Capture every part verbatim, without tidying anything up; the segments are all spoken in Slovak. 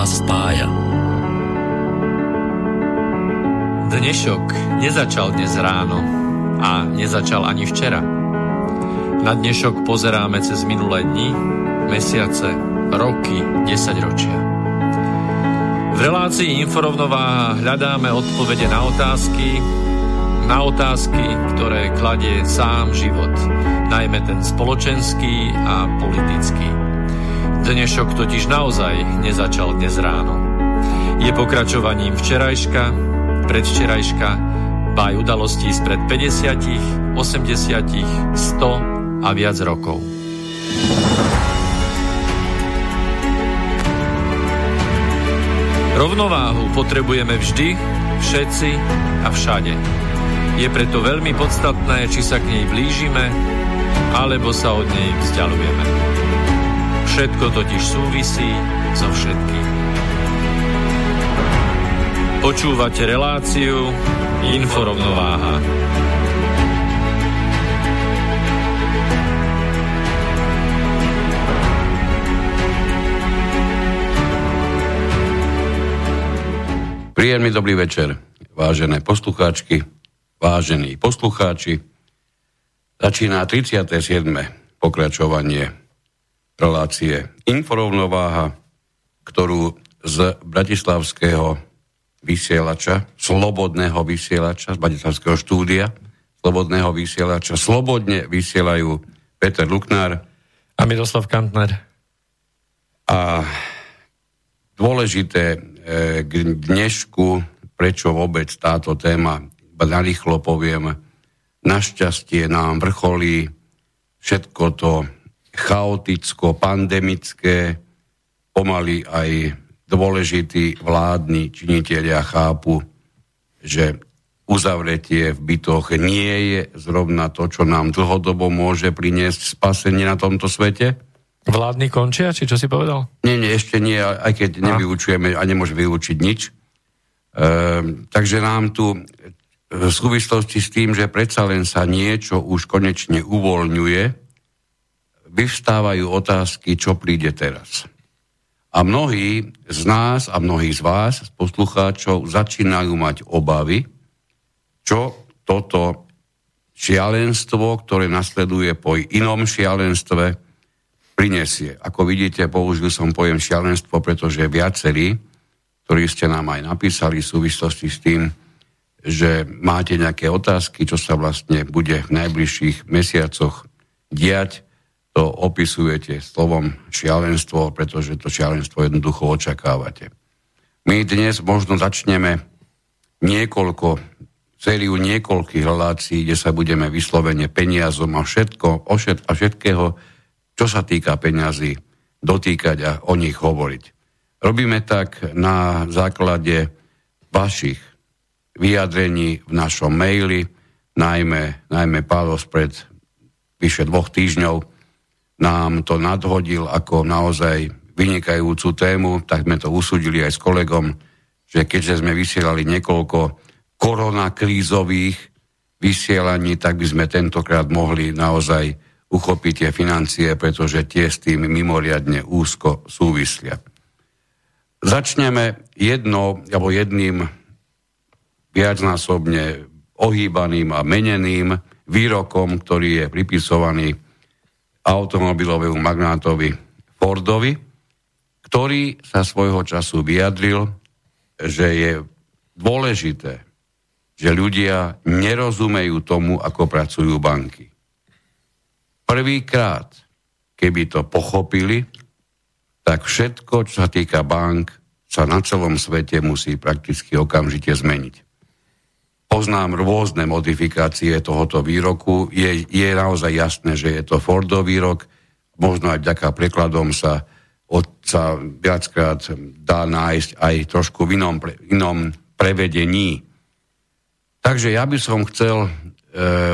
nás spája. Dnešok nezačal dnes ráno a nezačal ani včera. Na dnešok pozeráme cez minulé dni, mesiace, roky, desaťročia. V relácii InfoRovnováha hľadáme odpovede na otázky, na otázky, ktoré kladie sám život, najmä ten spoločenský a politický. Dnešok totiž naozaj nezačal dnes ráno. Je pokračovaním včerajška, predvčerajška, ba aj udalostí spred päťdesiat, osemdesiat, sto a viac rokov. Rovnováhu potrebujeme vždy, všetci a všade. Je preto veľmi podstatné, či sa k nej blížime, alebo sa od nej vzdialujeme. Všetko totiž súvisí so všetkým. Počúvate reláciu InfoRovnováha. Príjemný dobrý večer, vážené poslucháčky, vážení poslucháči. Začína tridsiate siedme pokračovanie relácie InfoRovnováha, ktorú z bratislavského vysielača, slobodného vysielača, z bratislavského štúdia, slobodného vysielača, slobodne vysielajú Peter Luknár a Miroslav Kantner. A dôležité k dnešku, prečo vôbec táto téma, narýchlo poviem, našťastie nám vrcholí všetko to chaoticko-pandemické, pomaly aj dôležití vládni činitelia chápu, že uzavretie v bytoch nie je zrovna to, čo nám dlhodobo môže priniesť spasenie na tomto svete. Vládni končia, či čo si povedal? Nie, nie, ešte nie, aj keď nevyučujeme a nemôžeme vyučiť nič. Ehm, takže nám tu v súvislosti s tým, že predsa len sa niečo už konečne uvoľňuje, vyvstávajú otázky, čo príde teraz. A mnohí z nás a mnohí z vás, z poslucháčov, začínajú mať obavy, čo toto šialenstvo, ktoré nasleduje po inom šialenstve, prinesie. Ako vidíte, použil som pojem šialenstvo, pretože viacerí, ktorí ste nám aj napísali v súvislosti s tým, že máte nejaké otázky, čo sa vlastne bude v najbližších mesiacoch diať, to opisujete slovom šialenstvo, pretože to šialenstvo jednoducho očakávate. My dnes možno začneme niekoľko, sériu niekoľkých relácií, kde sa budeme vyslovene peniazom a všetko, ošet a všetkého, čo sa týka peňazí, dotýkať a o nich hovoriť. Robíme tak na základe vašich vyjadrení v našom maili, najmä, najmä Pálo spred vyše dvoch týždňov nám to nadhodil ako naozaj vynikajúcu tému, tak sme to usúdili aj s kolegom, že keďže sme vysielali niekoľko koronakrízových vysielaní, tak by sme tentokrát mohli naozaj uchopiť tie financie, pretože tie s tým mimoriadne úzko súvislia. Začneme jedno, alebo jedným viacnásobne ohýbaným a meneným výrokom, ktorý je pripisovaný automobilovému magnátovi Fordovi, ktorý sa svojho času vyjadril, že je dôležité, že ľudia nerozumejú tomu, ako pracujú banky. Prvýkrát, keby to pochopili, tak všetko, čo sa týka bank, sa na celom svete musí prakticky okamžite zmeniť. Poznám rôzne modifikácie tohoto výroku. Je, je naozaj jasné, že je to Fordov výrok. Možno aj vďaka prekladom sa, od, sa viackrát dá nájsť aj trošku v inom, pre, inom prevedení. Takže ja by som chcel e,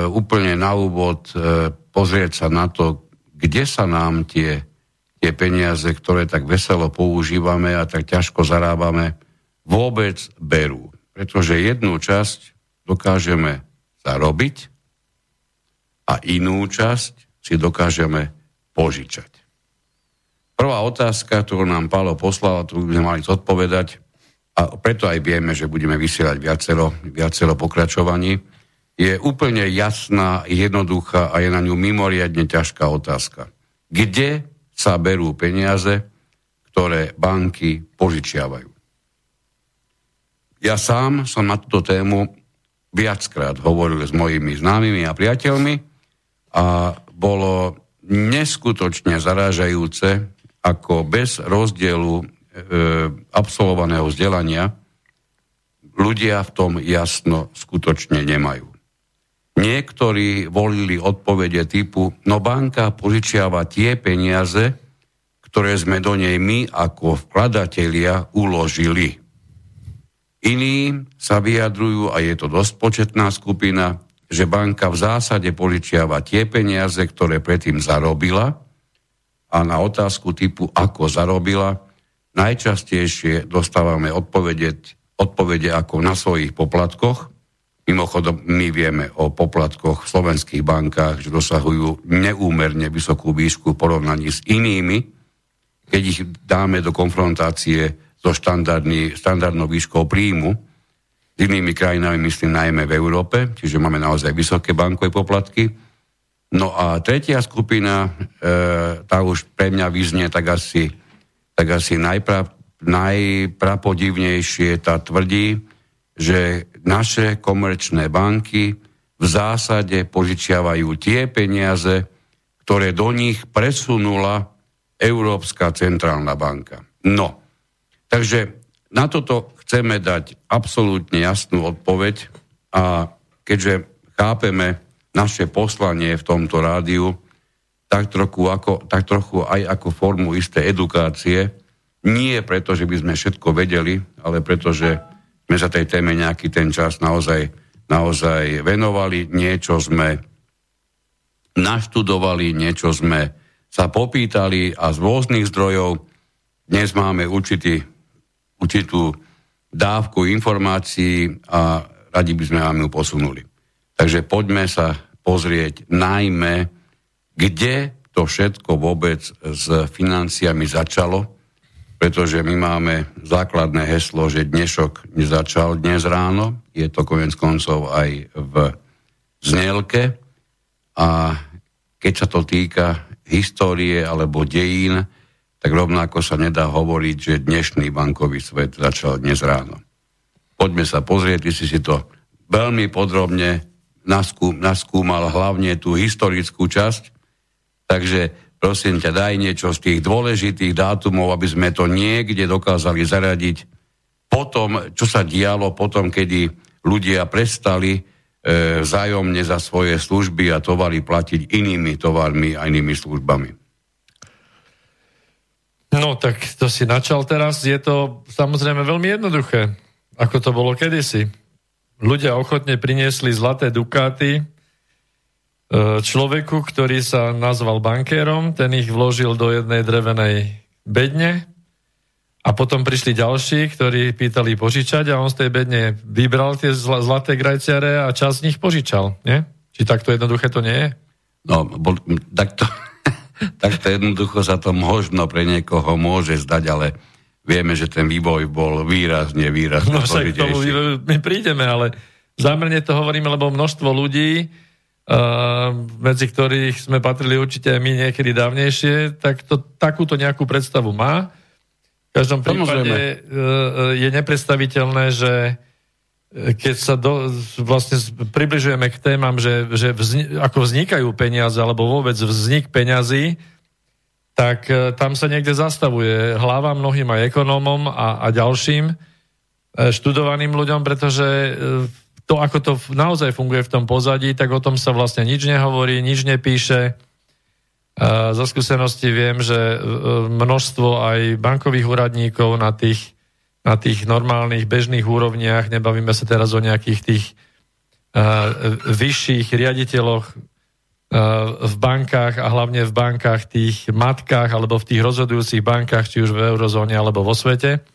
úplne na úvod povedať, pozrieť sa na to, kde sa nám tie, tie peniaze, ktoré tak veselo používame a tak ťažko zarábame, vôbec berú. Pretože jednu časť dokážeme zarobiť a inú časť si dokážeme požičať. Prvá otázka, ktorú nám Pálo poslal, ktorú by sme mali zodpovedať, a preto aj vieme, že budeme vysielať viacero, viacero pokračovaní, je úplne jasná, jednoduchá a je na ňu mimoriadne ťažká otázka. Kde sa berú peniaze, ktoré banky požičiavajú? Ja sám som na túto tému viackrát hovoril s mojimi známymi a priateľmi a bolo neskutočne zarážajúce, ako bez rozdielu e, absolvovaného vzdelania ľudia v tom jasno skutočne nemajú. Niektorí volili odpovede typu, no banka požičiava tie peniaze, ktoré sme do nej my ako vkladatelia uložili. Iní sa vyjadrujú, a je to dosť početná skupina, že banka v zásade požičiava tie peniaze, ktoré predtým zarobila, a na otázku typu, ako zarobila, najčastejšie dostávame odpovede ako na svojich poplatkoch. Mimochodom, my vieme o poplatkoch v slovenských bankách, že dosahujú neúmerne vysokú výšku v porovnaní s inými. Keď ich dáme do konfrontácie so štandardnou výškou príjmu s inými krajinami, myslím najmä v Európe, čiže máme naozaj vysoké bankové poplatky. No a tretia skupina, e, tá už pre mňa vyznie tak asi, tak asi najpra, najprapodivnejšie, tá tvrdí, že naše komerčné banky v zásade požičiavajú tie peniaze, ktoré do nich presunula Európska centrálna banka. No, takže na toto chceme dať absolútne jasnú odpoveď a keďže chápeme naše poslanie v tomto rádiu tak trochu, ako, tak trochu aj ako formu isté edukácie, nie preto, že by sme všetko vedeli, ale preto, že sme sa tej téme nejaký ten čas naozaj, naozaj venovali, niečo sme naštudovali, niečo sme sa popýtali a z rôznych zdrojov dnes máme určitý, určitú dávku informácií a radi by sme vám ju posunuli. Takže poďme sa pozrieť najmä, kde to všetko vôbec s financiami začalo, pretože my máme základné heslo, že dnešok nezačal dnes ráno, je to koniec koncov aj v znielke a keď sa to týka histórie alebo dejín, tak rovnako sa nedá hovoriť, že dnešný bankový svet začal dnes ráno. Poďme sa pozrieť, ty si si to veľmi podrobne naskúmal, hlavne tú historickú časť, takže prosím ťa, daj niečo z tých dôležitých dátumov, aby sme to niekde dokázali zaradiť potom, čo sa dialo, potom, kedy ľudia prestali e, vzájomne za svoje služby a tovary platiť inými tovarmi a inými službami. No, tak to si načal teraz. Je to samozrejme veľmi jednoduché, ako to bolo kedysi. Ľudia ochotne priniesli zlaté dukáty človeku, ktorý sa nazval bankérom, ten ich vložil do jednej drevenej bedne a potom prišli ďalší, ktorí pýtali požičať a on z tej bedne vybral tie zl- zlaté grajciare a časť z nich požičal, nie? Či takto jednoduché to nie je? No, bo, takto, takto jednoducho sa to možno pre niekoho môže zdať, ale vieme, že ten vývoj bol výrazne, výrazne. No však k tomu my prídeme, ale zámerne to hovoríme, lebo množstvo ľudí Uh, medzi ktorých sme patrili určite aj my niekedy dávnejšie, tak to, takúto nejakú predstavu má. V každom prípade uh, je nepredstaviteľné, že keď sa do, vlastne približujeme k témam, že, že vzni, ako vznikajú peniaze, alebo vôbec vznik peňazí, tak uh, tam sa niekde zastavuje hlava mnohým aj ekonómom a, a ďalším uh, študovaným ľuďom, pretože uh, to, ako to naozaj funguje v tom pozadí, tak o tom sa vlastne nič nehovorí, nič nepíše. Zo skúsenosti viem, že množstvo aj bankových úradníkov na tých, na tých normálnych bežných úrovniach, nebavíme sa teraz o nejakých tých vyšších riaditeľoch v bankách a hlavne v bankách tých matkách alebo v tých rozhodujúcich bankách, či už v eurozóne alebo vo svete,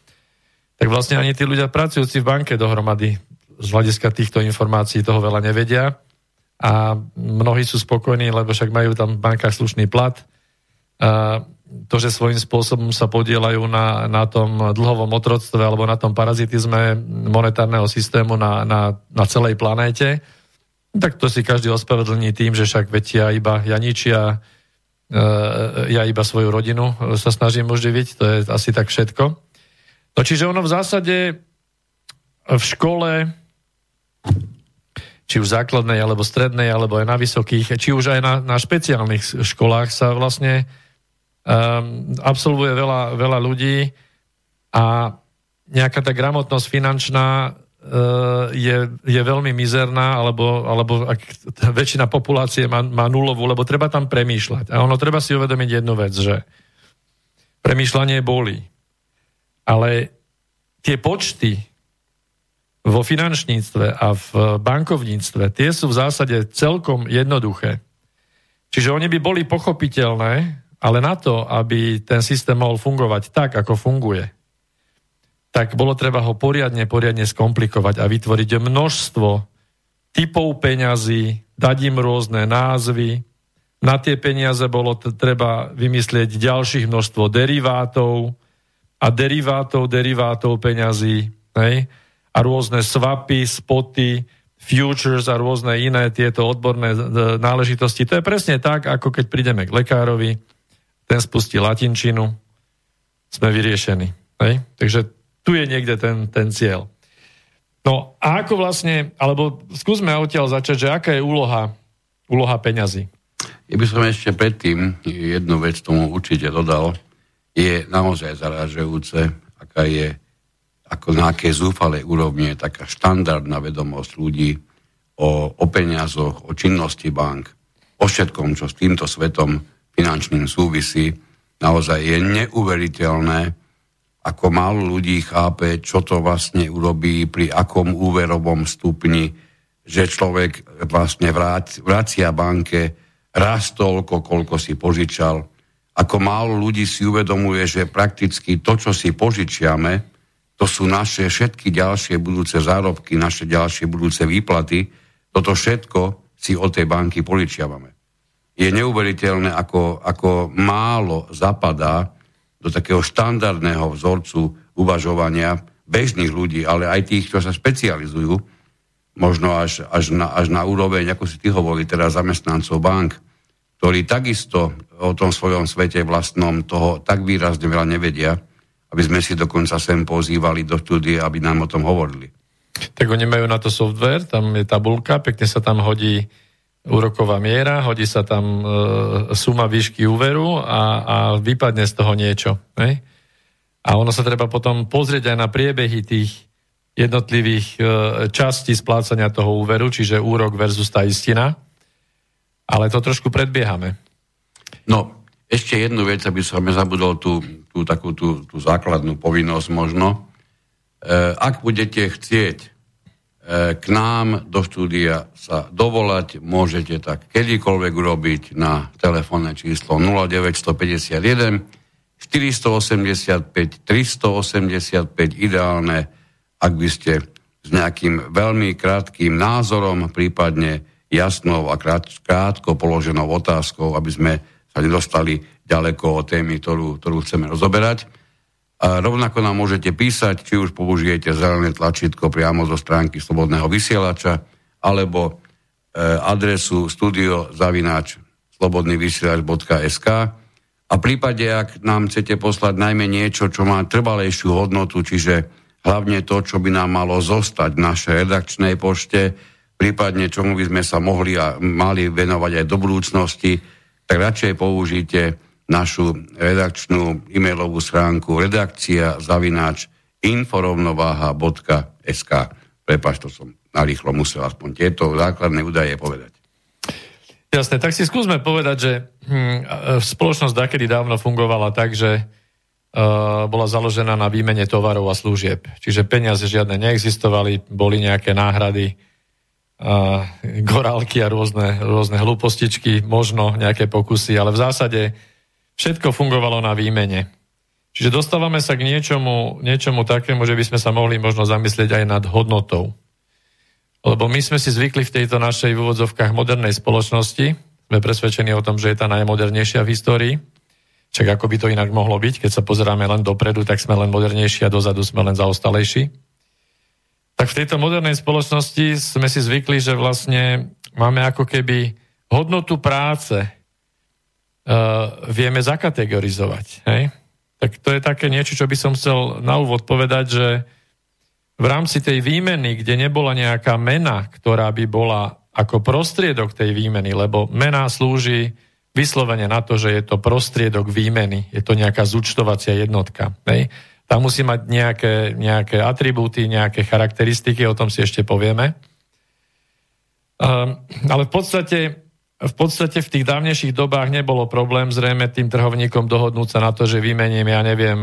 tak vlastne ani tí ľudia pracujúci v banke dohromady z hľadiska týchto informácií toho veľa nevedia a mnohí sú spokojní, lebo však majú tam v bankách slušný plat, to, že svojím spôsobom sa podielajú na, na tom dlhovom otroctve alebo na tom parazitizme monetárneho systému na, na, na celej planéte, tak to si každý ospravedlní tým, že však veď ja iba ja ničia, ja iba svoju rodinu sa snažím oživiť, to je asi tak všetko. No čiže ono v zásade v škole, či už základnej, alebo strednej, alebo aj na vysokých, či už aj na, na špeciálnych školách sa vlastne um, absolvuje veľa, veľa ľudí a nejaká tá gramotnosť finančná Je, je veľmi mizerná, alebo, alebo ak väčšina populácie má, má nulovú, lebo treba tam premýšľať. A ono treba si uvedomiť jednu vec, že premýšľanie bolí. Ale tie počty vo finančníctve a v bankovníctve, tie sú v zásade celkom jednoduché. Čiže oni by boli pochopiteľné, ale na to, aby ten systém mohol fungovať tak, ako funguje, tak bolo treba ho poriadne, poriadne skomplikovať a vytvoriť množstvo typov peňazí, dať im rôzne názvy. Na tie peniaze bolo t- treba vymyslieť ďalších množstvo derivátov a derivátov, derivátov peňazí, hej? A rôzne swapy, spoty, futures a rôzne iné tieto odborné náležitosti. To je presne tak, ako keď prídeme k lekárovi, ten spustí latinčinu, sme vyriešení. Hej? Takže tu je niekde ten, ten cieľ. No a ako vlastne, alebo skúsme odtiaľ začať, že aká je úloha, úloha peňazí? Ja by som ešte predtým jednu vec tomu určite dodal. Je naozaj zarážajúce, aká je, ako na aké zúfalej úrovni je taká štandardná vedomosť ľudí o, o peniazoch, o činnosti bank, o všetkom, čo s týmto svetom finančným súvisí. Naozaj je neuveriteľné, ako málo ľudí chápe, čo to vlastne urobí, pri akom úverovom stupni, že človek vlastne vracia banke raz toľko, koľko si požičal. Ako málo ľudí si uvedomuje, že prakticky to, čo si požičiame, to sú naše všetky ďalšie budúce zárobky, naše ďalšie budúce výplaty. Toto všetko si od tej banky požičiavame. Je neuveriteľné, ako, ako málo zapadá do takého štandardného vzorcu uvažovania bežných ľudí, ale aj tých, čo sa špecializujú, možno až, až, na, až na úroveň, ako si ty hovorí, teda zamestnancov bank, ktorí takisto o tom svojom svete vlastnom toho tak výrazne veľa nevedia, aby sme si dokonca sem pozývali do štúdie, aby nám o tom hovorili. Tak oni majú na to software, tam je tabuľka, pekne sa tam hodí úroková miera, hodí sa tam e, suma výšky úveru a, a vypadne z toho niečo. Ne? A ono sa treba potom pozrieť aj na priebehy tých jednotlivých e, častí splácania toho úveru, čiže úrok versus tá istina. Ale to trošku predbiehame. No, ešte jednu vec, aby som nezabudol tú, tú takú tú, tú základnú povinnosť možno. E, ak budete chcieť k nám do štúdia sa dovolať, môžete tak kedykoľvek urobiť na telefónne číslo nula deväť päť jeden štyri osem päť tri osem päť, ideálne, ak by ste s nejakým veľmi krátkým názorom, prípadne jasnou a krátko položenou otázkou, aby sme sa nedostali ďaleko od témy, ktorú, ktorú chceme rozoberať. A rovnako nám môžete písať, či už použijete zelené tlačítko priamo zo stránky Slobodného vysielača, alebo e, adresu studio zavináč slobodný vysielač bodka es ká. A v prípade, ak nám chcete poslať najmä niečo, čo má trvalejšiu hodnotu, čiže hlavne to, čo by nám malo zostať v našej redakčnej pošte, prípadne čomu by sme sa mohli a mali venovať aj do budúcnosti, tak radšej použijte našu redakčnú e-mailovú stránku redakcia zavináč inforovnováha.sk. Prepáč, to som narýchlo musel aspoň tieto základné údaje povedať. Jasné, tak si skúsme povedať, že hm, spoločnosť dakedy dávno fungovala tak, že uh, bola založená na výmene tovarov a služieb. Čiže peniaze žiadne neexistovali, boli nejaké náhrady, uh, gorálky a rôzne, rôzne hlupostičky, možno nejaké pokusy, ale v zásade všetko fungovalo na výmene. Čiže dostávame sa k niečomu, niečomu takému, že by sme sa mohli možno zamyslieť aj nad hodnotou. Lebo my sme si zvykli v tejto našej v úvodzovkách modernej spoločnosti, sme presvedčení o tom, že je tá najmodernejšia v histórii, Čak ako by to inak mohlo byť, keď sa pozeráme len dopredu, tak sme len modernejší a dozadu sme len zaostalejší. Tak v tejto modernej spoločnosti sme si zvykli, že vlastne máme ako keby hodnotu práce e, vieme zakategorizovať. Hej? Tak to je také niečo, čo by som chcel na úvod povedať, že v rámci tej výmeny, kde nebola nejaká mena, ktorá by bola ako prostriedok tej výmeny, lebo mena slúži vyslovene na to, že je to prostriedok výmeny, je to nejaká zúčtovacia jednotka. Hej? Tam musí mať nejaké, nejaké atribúty, nejaké charakteristiky, o tom si ešte povieme. Um, ale v podstate, v podstate v tých dávnejších dobách nebolo problém zrejme tým trhovníkom dohodnúť sa na to, že vymením, ja neviem,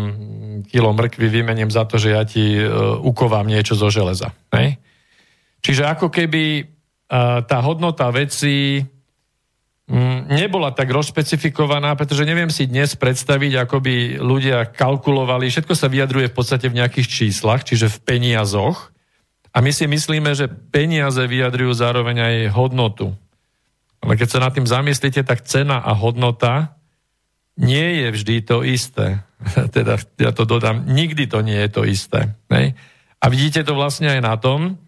kilo mrkvy vymením za to, že ja ti uh, ukovám niečo zo železa. Ne? Čiže ako keby uh, tá hodnota vecí um, nebola tak rozpecifikovaná, pretože neviem si dnes predstaviť, ako by ľudia kalkulovali, všetko sa vyjadruje v podstate v nejakých číslach, čiže v peniazoch. A my si myslíme, že peniaze vyjadrujú zároveň aj hodnotu. Ale keď sa nad tým zamyslíte, tak cena a hodnota nie je vždy to isté. Teda ja to dodám, nikdy to nie je to isté. Ne? A vidíte to vlastne aj na tom,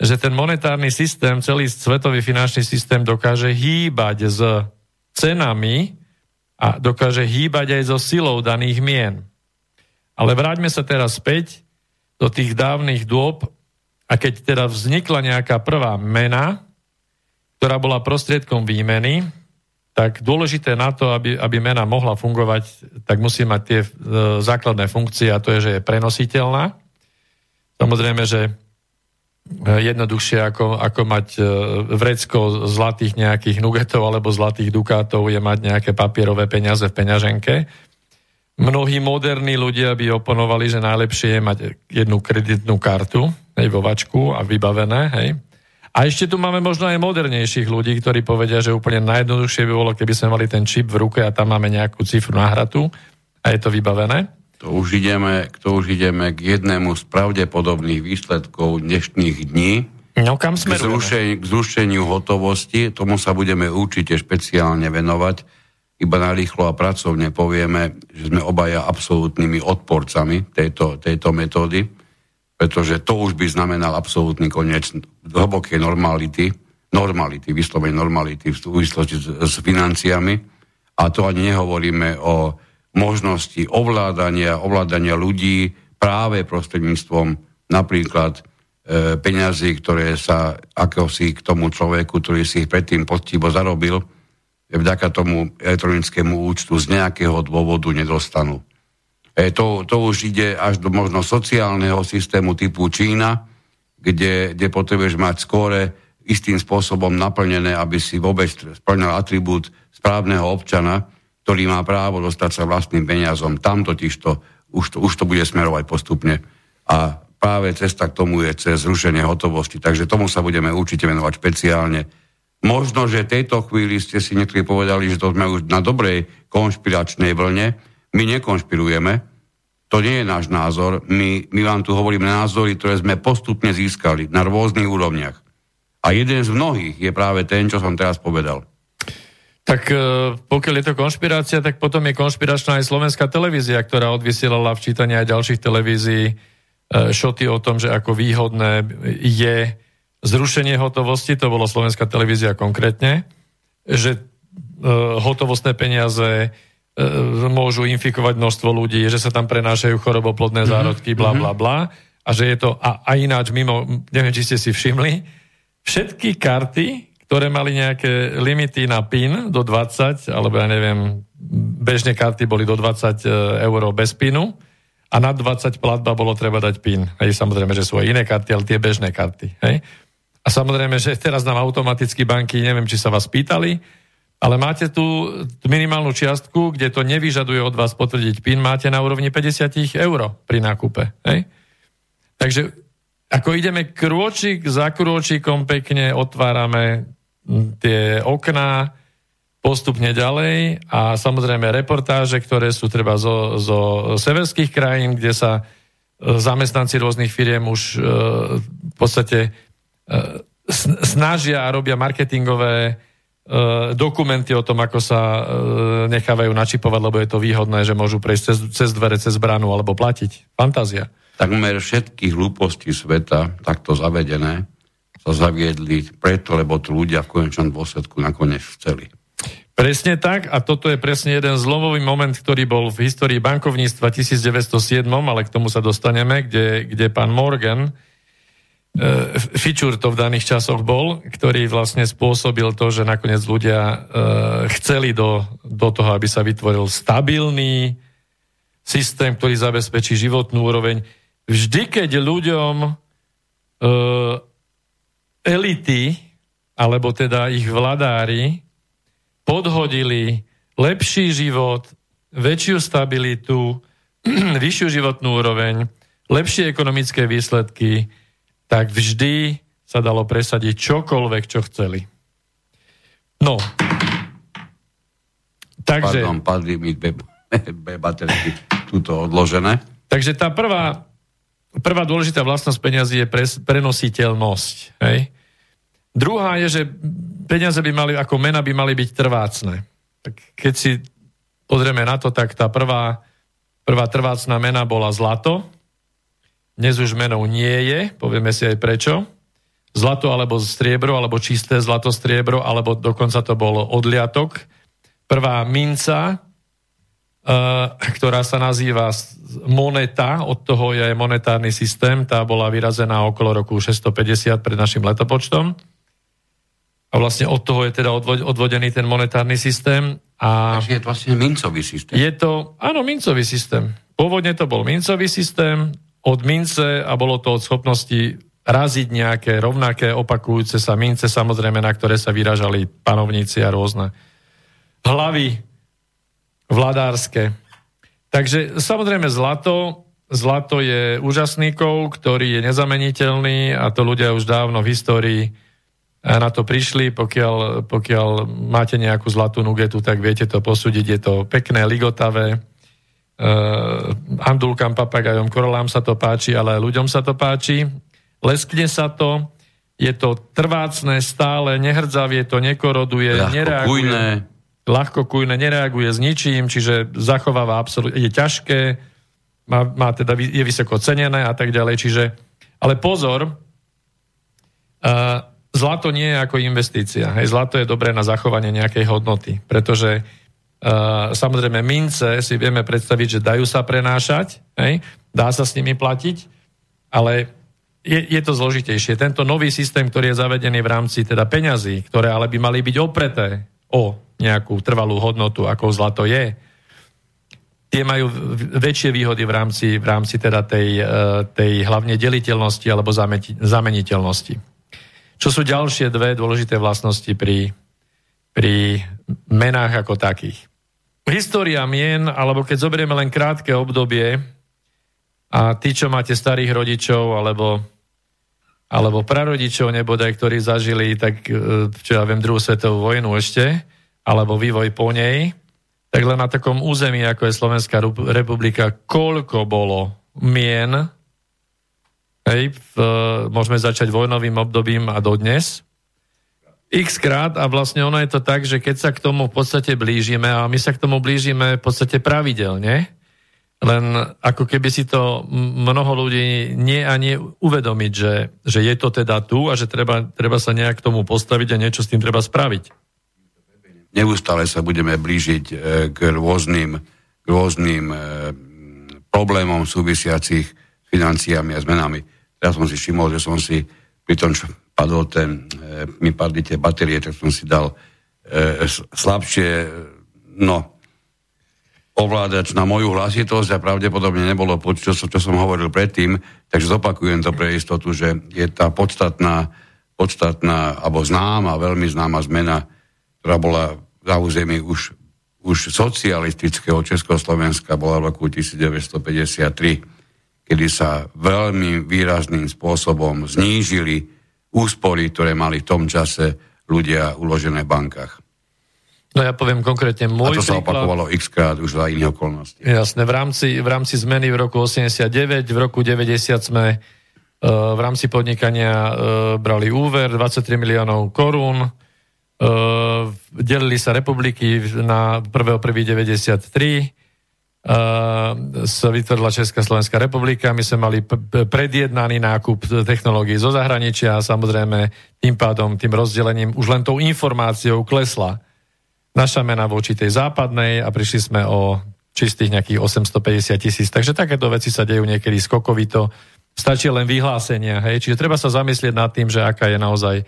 že ten monetárny systém, celý svetový finančný systém dokáže hýbať s cenami a dokáže hýbať aj so silou daných mien. Ale vráťme sa teraz späť do tých dávnych dôb, a keď teda vznikla nejaká prvá mena, ktorá bola prostriedkom výmeny, tak dôležité na to, aby, aby mena mohla fungovať, tak musí mať tie e, základné funkcie, a to je, že je prenositeľná. Samozrejme, že jednoduchšie ako, ako mať e, vrecko zlatých nejakých nugetov alebo zlatých dukátov je mať nejaké papierové peniaze v peňaženke. Mnohí moderní ľudia by oponovali, že najlepšie je mať jednu kreditnú kartu, hej, vo vačku a vybavené, hej. A ešte tu máme možno aj modernejších ľudí, ktorí povedia, že úplne najjednoduchšie by bolo, keby sme mali ten čip v ruke a tam máme nejakú cifru náhradu a je to vybavené. To už ideme, to už ideme k jednému z pravdepodobných výsledkov dnešných dní. No, kam smerujeme? K, zrušen, k zrušeniu hotovosti, tomu sa budeme určite špeciálne venovať. Iba narýchlo a pracovne povieme, že sme obaja absolútnymi odporcami tejto, tejto metódy, pretože to už by znamenal absolútny koniec hlbokej normality, normality, vyslovene normality v súvislosti s, s financiami. A to ani nehovoríme o možnosti ovládania, ovládania ľudí práve prostredníctvom napríklad e, peňazí, ktoré sa akosi k tomu človeku, ktorý si ich predtým poctivo zarobil, vďaka tomu elektronickému účtu z nejakého dôvodu nedostanú. E, to, to už ide až do možno sociálneho systému typu Čína, kde, kde potrebuješ mať skóre istým spôsobom naplnené, aby si vôbec splňal atribút správneho občana, ktorý má právo dostať sa vlastným peniazom. Tam totiž to už, to, už to bude smerovať postupne. A práve cesta k tomu je cez zrušenie hotovosti. Takže tomu sa budeme určite venovať špeciálne. Možno, že v tejto chvíli ste si niektorí povedali, že to sme už na dobrej konšpiračnej vlne. My nekonšpirujeme, to nie je náš názor, my, my vám tu hovoríme názory, ktoré sme postupne získali na rôznych úrovniach. A jeden z mnohých je práve ten, čo som teraz povedal. Tak pokiaľ je to konšpirácia, tak potom je konšpiračná aj slovenská televízia, ktorá odvysielala včítania aj ďalších televízií šoty o tom, že ako výhodné je zrušenie hotovosti, to bola slovenská televízia konkrétne, že e, hotovostné peniaze e, môžu infikovať množstvo ľudí, že sa tam prenášajú choroboplodné zárodky, bla, bla, bla, a že je to, a, a ináč mimo, neviem, či ste si všimli, všetky karty, ktoré mali nejaké limity na pin do dvadsať, alebo ja neviem, bežné karty boli do dvadsať eur bez pinu, a nad dvadsať platba bolo treba dať pin. Hej, samozrejme, že sú aj iné karty, ale tie bežné karty, hej. A samozrejme, že teraz nám automaticky banky, neviem, či sa vás pýtali, ale máte tu minimálnu čiastku, kde to nevyžaduje od vás potvrdiť PIN, máte na úrovni päťdesiat eur pri nákupe. Hej? Takže ako ideme krôčik za krôčikom, pekne otvárame tie okná postupne ďalej a samozrejme reportáže, ktoré sú treba zo, zo severských krajín, kde sa zamestnanci rôznych firiem už e, v podstate snažia a robia marketingové dokumenty o tom, ako sa nechávajú načipovať, lebo je to výhodné, že môžu prejsť cez, cez dvere, cez bránu alebo platiť. Fantázia. Takmer všetky hlúposti sveta takto zavedené sa zaviedli preto, lebo tu ľudia v konečnom dôsledku nakoniec chceli. Presne tak, a toto je presne jeden zlomový moment, ktorý bol v histórii bankovníctva devätnásťstosedem, ale k tomu sa dostaneme, kde, kde pán Morgan, e, Fičur to v daných časoch bol, ktorý vlastne spôsobil to, že nakoniec ľudia e, chceli do, do toho, aby sa vytvoril stabilný systém, ktorý zabezpečí životnú úroveň. Vždy, keď ľuďom e, elity, alebo teda ich vladári, podhodili lepší život, väčšiu stabilitu, vyššiu životnú úroveň, lepšie ekonomické výsledky, tak vždy sa dalo presadiť čokoľvek, čo chceli. No. Takže... Pardon, padli mi dve baterky tuto odložené. Takže tá prvá, prvá dôležitá vlastnosť peňazí je pres, prenositeľnosť. Hej? Druhá je, že peniaze by mali, ako mena by mali byť trvácne. Tak keď si pozrieme na to, tak tá prvá, prvá trvácna mena bola zlato. Dnes už menou nie je, povieme si aj prečo. Zlato alebo striebro, alebo čisté zlato, striebro, alebo dokonca to bol odliatok. Prvá minca, ktorá sa nazýva moneta, od toho je monetárny systém, tá bola vyrazená okolo roku šesťstopäťdesiat pred našim letopočtom. A vlastne od toho je teda odvodený ten monetárny systém. A takže je to vlastne mincový systém. Je to, áno, mincový systém. Pôvodne to bol mincový systém od mince a bolo to od schopnosti raziť nejaké rovnaké opakujúce sa mince, samozrejme, na ktoré sa vyražali panovníci a rôzne hlavy vládárske. Takže samozrejme zlato, zlato je úžasný kov, ktorý je nezameniteľný a to ľudia už dávno v histórii na to prišli. Pokiaľ, pokiaľ máte nejakú zlatú nugetu, tak viete to posúdiť. Je to pekné, ligotavé. Uh, andulkám, papagajom, korolám sa to páči, ale ľuďom sa to páči. Leskne sa to. Je to trvácne, stále, nehrdzavie to, nekoroduje, ľahko nereaguje. Kujné. Ľahko kujné, nereaguje s ničím, čiže zachováva absolútne, je ťažké, má, má teda, je vysoko cenené a tak ďalej. Čiže, ale pozor, uh, zlato nie je ako investícia. Hej, zlato je dobré na zachovanie nejakej hodnoty, pretože uh, samozrejme mince si vieme predstaviť, že dajú sa prenášať, hej, dá sa s nimi platiť, ale je, je to zložitejšie. Tento nový systém, ktorý je zavedený v rámci teda peňazí, ktoré ale by mali byť opreté o nejakú trvalú hodnotu, ako zlato je, tie majú väčšie výhody v rámci, v rámci teda tej, uh, tej hlavne deliteľnosti alebo zameniteľnosti. Čo sú ďalšie dve dôležité vlastnosti pri, pri menách ako takých. História mien, alebo keď zoberieme len krátke obdobie a tí, čo máte starých rodičov, alebo, alebo prarodičov, nebodaj, ktorí zažili, tak čo ja viem, druhú svetovú vojnu ešte, alebo vývoj po nej, tak len na takom území, ako je Slovenská republika, koľko bolo mien. Hej, v, môžeme začať vojnovým obdobím a dodnes. X krát a vlastne ono je to tak, že keď sa k tomu v podstate blížime a my sa k tomu blížime v podstate pravidelne, len ako keby si to mnoho ľudí nie a nie uvedomiť, že, že je to teda tu a že treba, treba sa nejak k tomu postaviť a niečo s tým treba spraviť. Neustále sa budeme blížiť k rôznym, k rôznym problémom súvisiacich financiami a zmenami. Ja som si všimol, že som si pri tom, čo padol ten, e, mi padli tie batérie, tak som si dal e, slabšie, no, ovládač na moju hlasitosť a pravdepodobne nebolo počuť, čo, čo som hovoril predtým, takže zopakujem to pre istotu, že je tá podstatná, podstatná, alebo známa, veľmi známa zmena, ktorá bola za území už, už socialistického Československa, bola v roku devätnásťstopäťdesiattri, kedy sa veľmi výrazným spôsobom znížili úspory, ktoré mali v tom čase ľudia uložené v bankách. No ja poviem konkrétne môj príklad. A to sa opakovalo x krát už za iné okolnosti. Jasné, v rámci, v rámci zmeny v roku osemdesiatdeväť, v roku deväťdesiat sme uh, v rámci podnikania uh, brali úver dvadsaťtri miliónov korún, uh, Uh, delili sa republiky na prvého prvý deväťdesiattri, Uh, sa vytvorila Česká Slovenská republika. My sme mali p- p- predjednaný nákup technológií zo zahraničia a samozrejme tým pádom, tým rozdelením, už len tou informáciou klesla naša mena voči tej západnej a prišli sme o čistých nejakých osemstopäťdesiat tisíc. Takže takéto veci sa dejú niekedy skokovito. Stačí len vyhlásenia. Hej? Čiže treba sa zamyslieť nad tým, že aká je naozaj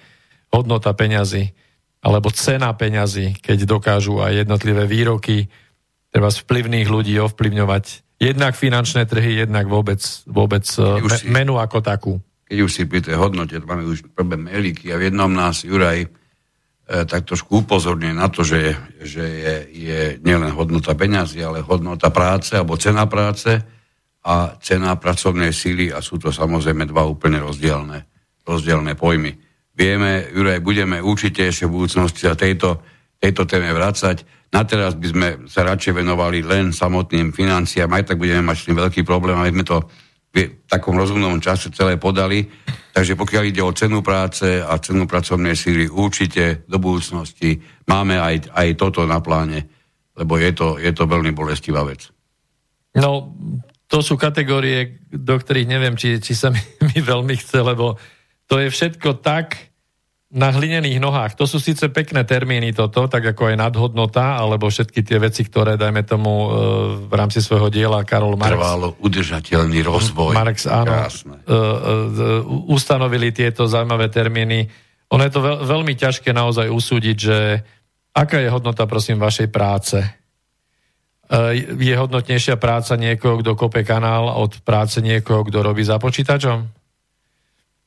hodnota peňazí alebo cena peňazí, keď dokážu aj jednotlivé výroky treba vplyvných ľudí ovplyvňovať jednak finančné trhy, jednak vôbec, vôbec me- menu ako takú. Keď už si pri tej hodnote, máme už problém Eliky a v jednom nás Juraj e, tak trošku upozorňuje na to, že, že je, je nielen hodnota peňazí, ale hodnota práce alebo cena práce a cena pracovnej síly a sú to samozrejme dva úplne rozdielne, rozdielne pojmy. Vieme, Juraj, budeme určite ešte v budúcnosti sa tejto, tejto téme vracať. Na teraz by sme sa radšej venovali len samotným financiám, aj tak budeme mať s tým veľký problém, aby sme to v takom rozumnom čase celé podali. Takže pokiaľ ide o cenu práce a cenu pracovnej síly, určite do budúcnosti máme aj, aj toto na pláne, lebo je to, je to veľmi bolestivá vec. No, to sú kategórie, do ktorých neviem, či, či sa mi, mi veľmi chce, lebo to je všetko tak na hlinených nohách. To sú síce pekné termíny toto, tak ako aj nadhodnota, alebo všetky tie veci, ktoré, dajme tomu, v rámci svojho diela Karol Marx... Trvalo udržateľný rozvoj. Marx, áno. Ustanovili tieto zaujímavé termíny. Ono je to veľ, veľmi ťažké naozaj usúdiť, že aká je hodnota, prosím, vašej práce. Je hodnotnejšia práca niekoho, kto kope kanál od práce niekoho, kto robí za počítačom?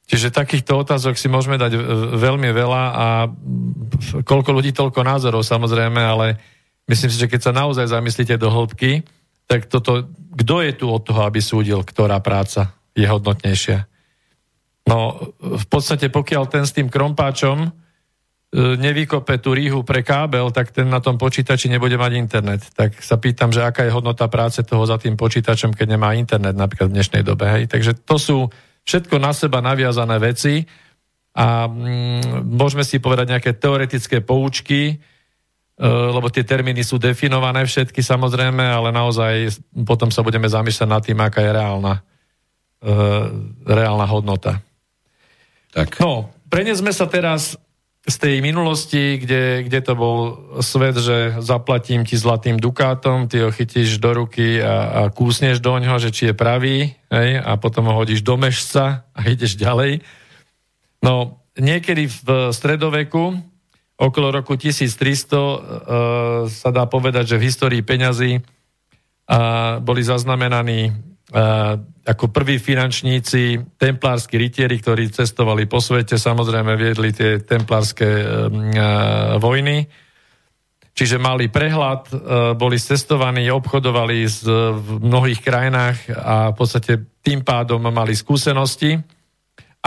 Čiže takýchto otázok si môžeme dať veľmi veľa a koľko ľudí, toľko názorov samozrejme, ale myslím si, že keď sa naozaj zamyslíte do hĺbky, tak toto, kto je tu od toho, aby súdil, ktorá práca je hodnotnejšia? No, v podstate pokiaľ ten s tým krompáčom nevykope tú rýhu pre kábel, tak ten na tom počítači nebude mať internet. Tak sa pýtam, že aká je hodnota práce toho za tým počítačom, keď nemá internet napríklad v dnešnej dobe. Hej? Takže to sú všetko na seba naviazané veci a mm, môžeme si povedať nejaké teoretické poučky, e, lebo tie termíny sú definované všetky samozrejme, ale naozaj potom sa budeme zamýšľať nad tým, aká je reálna, e, reálna hodnota. Tak. No, preniesme sa teraz z tej minulosti, kde, kde to bol svet, že zaplatím ti zlatým dukátom, ty ho chytíš do ruky a, a kúsneš doňho, že či je pravý, hej, a potom ho hodíš do mešca a ideš ďalej. No, niekedy v stredoveku, okolo roku tisíctristo, e, sa dá povedať, že v histórii peňazí a, boli zaznamenaní a, ako prví finančníci, templársky rytieri, ktorí cestovali po svete, samozrejme viedli tie templárske e, vojny. Čiže mali prehľad, e, boli cestovaní, obchodovali z, v mnohých krajinách a v podstate tým pádom mali skúsenosti.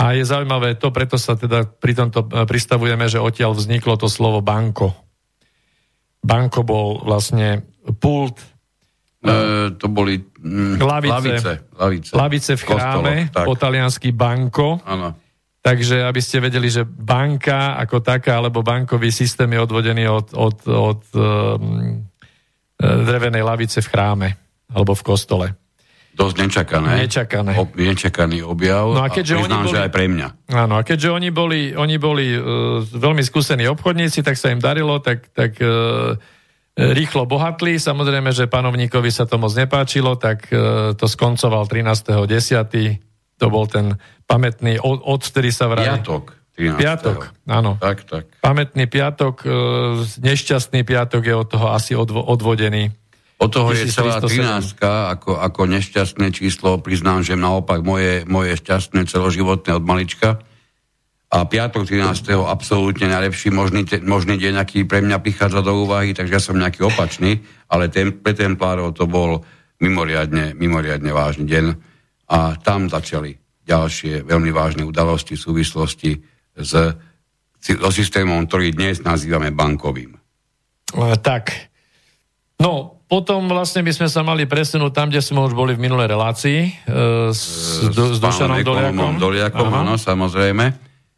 A je zaujímavé to, preto sa teda pri tomto pristavujeme, že odtiaľ vzniklo to slovo banko. Banko bol vlastne pult, Uh, to boli mm, lavice, lavice, lavice. lavice v chráme, po taliansky banko. Ano. Takže aby ste vedeli, že banka ako taká, alebo bankový systém je odvodený od, od, od um, drevenej lavice v chráme, alebo v kostole. Dosť nečakané. Nečakané. Ob, nečakaný objav no a, keďže a priznám, oni boli, že aj pre mňa. Áno, a keďže oni boli, oni boli uh, veľmi skúsení obchodníci, tak sa im darilo, tak... tak uh, rýchlo bohatli, samozrejme, že panovníkovi sa to moc nepáčilo, tak to skoncoval trinásteho desiateho To bol ten pamätný, od ktorý sa vraví. Piatok. trinásteho Piatok, áno. Tak, tak. Pamätný piatok, nešťastný piatok je od toho asi odvo- odvodený. Od toho je celá trinástka ako, ako nešťastné číslo, priznám, že naopak moje, moje šťastné celoživotné od malička. A piatok trinásteho absolútne najlepší možný, te, možný deň, aký pre mňa prichádza do úvahy, takže ja som nejaký opačný, ale ten, pre templárov to bol mimoriadne, mimoriadne vážny deň a tam začali ďalšie veľmi vážne udalosti v súvislosti s, so systémom, ktorý dnes nazývame bankovým. E, tak, no... Potom vlastne by sme sa mali presunúť tam, kde sme už boli v minulej relácii e, s, s, s Dušanom Droľakom. Áno, samozrejme.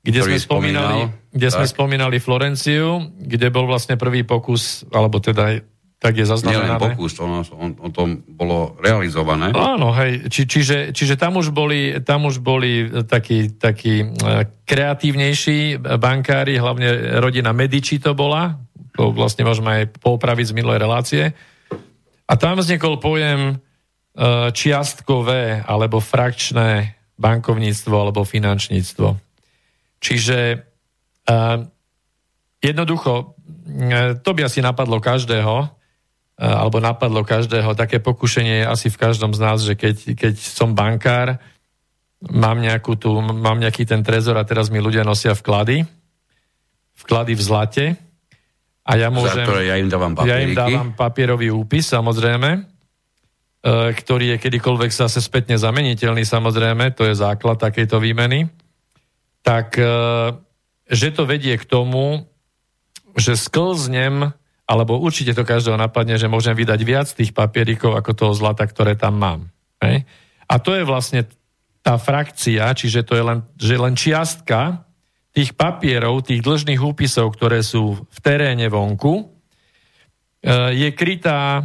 Kde sme spomínali, kde sme spomínali Florenciu, kde bol vlastne prvý pokus, alebo teda tak je zaznamenané. Nielen pokus, ono, on, on to bolo realizované. Áno, hej, či, čiže, čiže tam už boli, tam už boli takí, takí kreatívnejší bankári, hlavne rodina Medici to bola, to vlastne môžeme aj poupraviť z minulej relácie. A tam vznikol pojem čiastkové alebo frakčné bankovníctvo alebo finančníctvo. Čiže jednoducho, to by asi napadlo každého, alebo napadlo každého, také pokušenie asi v každom z nás, že keď, keď som bankár, mám, nejakú tú, mám nejaký ten trezor a teraz mi ľudia nosia vklady, vklady v zlate a ja môžem... Za to ja im dávam papieriky. Ja im dávam papierový úpis, samozrejme, ktorý je kedykoľvek zase spätne zameniteľný, samozrejme, to je základ takejto výmeny. Tak, že to vedie k tomu, že sklznem, alebo určite to každého napadne, že môžem vydať viac tých papierikov ako toho zlata, ktoré tam mám. Hej? A to je vlastne tá frakcia, čiže to je len, že len čiastka tých papierov, tých dlžných úpisov, ktoré sú v teréne vonku, je krytá um,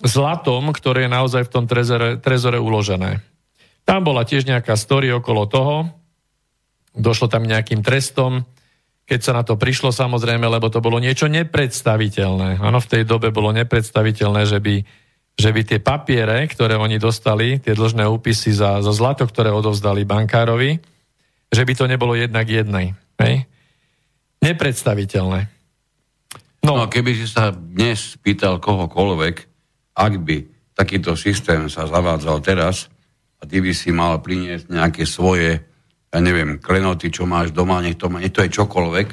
zlatom, ktoré je naozaj v tom trezore, trezore uložené. Tam bola tiež nejaká story okolo toho, došlo tam nejakým trestom, keď sa na to prišlo, samozrejme, lebo to bolo niečo nepredstaviteľné. Áno, v tej dobe bolo nepredstaviteľné, že by, že by tie papiere, ktoré oni dostali, tie dlžné úpisy za, za zlato, ktoré odovzdali bankárovi, že by to nebolo jednak jednej. Hej? Nepredstaviteľné. No. no, keby si sa dnes pýtal kohokoľvek, ak by takýto systém sa zavádzal teraz, a ty by si mal priniesť nejaké svoje, ja neviem, klenoty, čo máš doma, nech to, nech to je čokoľvek,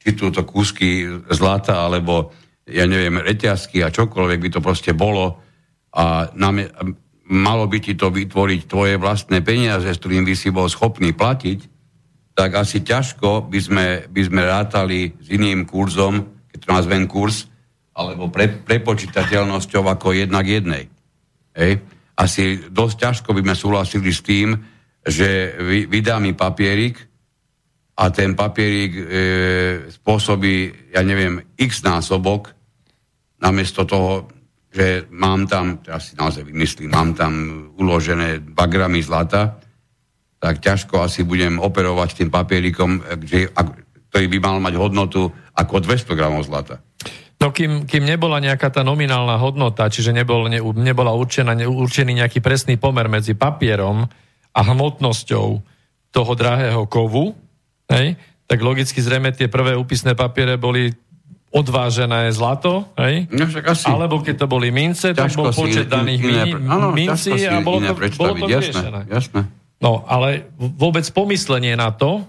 či túto kúsky zlata, alebo, ja neviem, reťazky a čokoľvek by to proste bolo a nám, malo by ti to vytvoriť tvoje vlastné peniaze, s ktorým by si bol schopný platiť, tak asi ťažko by sme, by sme rátali s iným kurzom, keď to nazvem kurz, alebo pre, prepočítateľnosťou ako jednak jednej. Hej? Asi dosť ťažko by sme súhlasili s tým, že vydá mi papierik a ten papierik e, spôsobí, ja neviem, x násobok, namiesto toho, že mám tam, ja si naozaj vymyslím, mám tam uložené dva gramy zlata, tak ťažko asi budem operovať tým papierikom, kde, ak, ktorý by mal mať hodnotu ako dvesto gramov zlata. No kým, kým nebola nejaká tá nominálna hodnota, čiže nebol, ne, nebola určená, ne, určený nejaký presný pomer medzi papierom a hmotnosťou toho drahého kovu, hej, tak logicky zrejme tie prvé úpisné papiere boli odvážené zlato, hej, no, alebo keď to boli mince, tak bol počet in, daných in, in, min, áno, mincí a bolo to, bolo to riešené. Jasné. No, ale vôbec pomyslenie na to,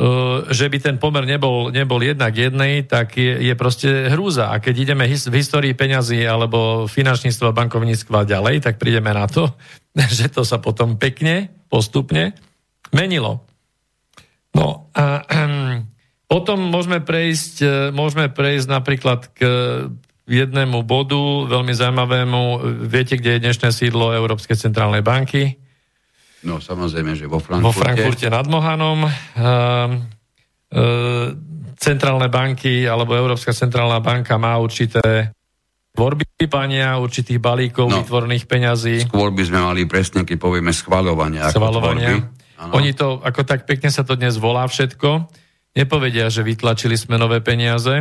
Uh, že by ten pomer nebol, nebol jednak jednej, tak je, je proste hrúza. A keď ideme his, v histórii peňazí alebo finančníctva, bankovníctva ďalej, tak prídeme na to, že to sa potom pekne, postupne menilo. No a um, potom môžeme prejsť, môžeme prejsť napríklad k jednému bodu, veľmi zaujímavému. Viete, kde je dnešné sídlo Európskej centrálnej banky? No, samozrejme, že vo Frankfurte. Vo Frankfurte nad Mohanom. E, e, centrálne banky, alebo Európska centrálna banka má určité tvorbipania, určitých balíkov no, vytvorených peňazí. Skôr by sme mali presne, keď povieme, schvaľovania. Schvaľovania. Oni to, ako tak pekne sa to dnes volá všetko, nepovedia, že vytlačili sme nové peniaze,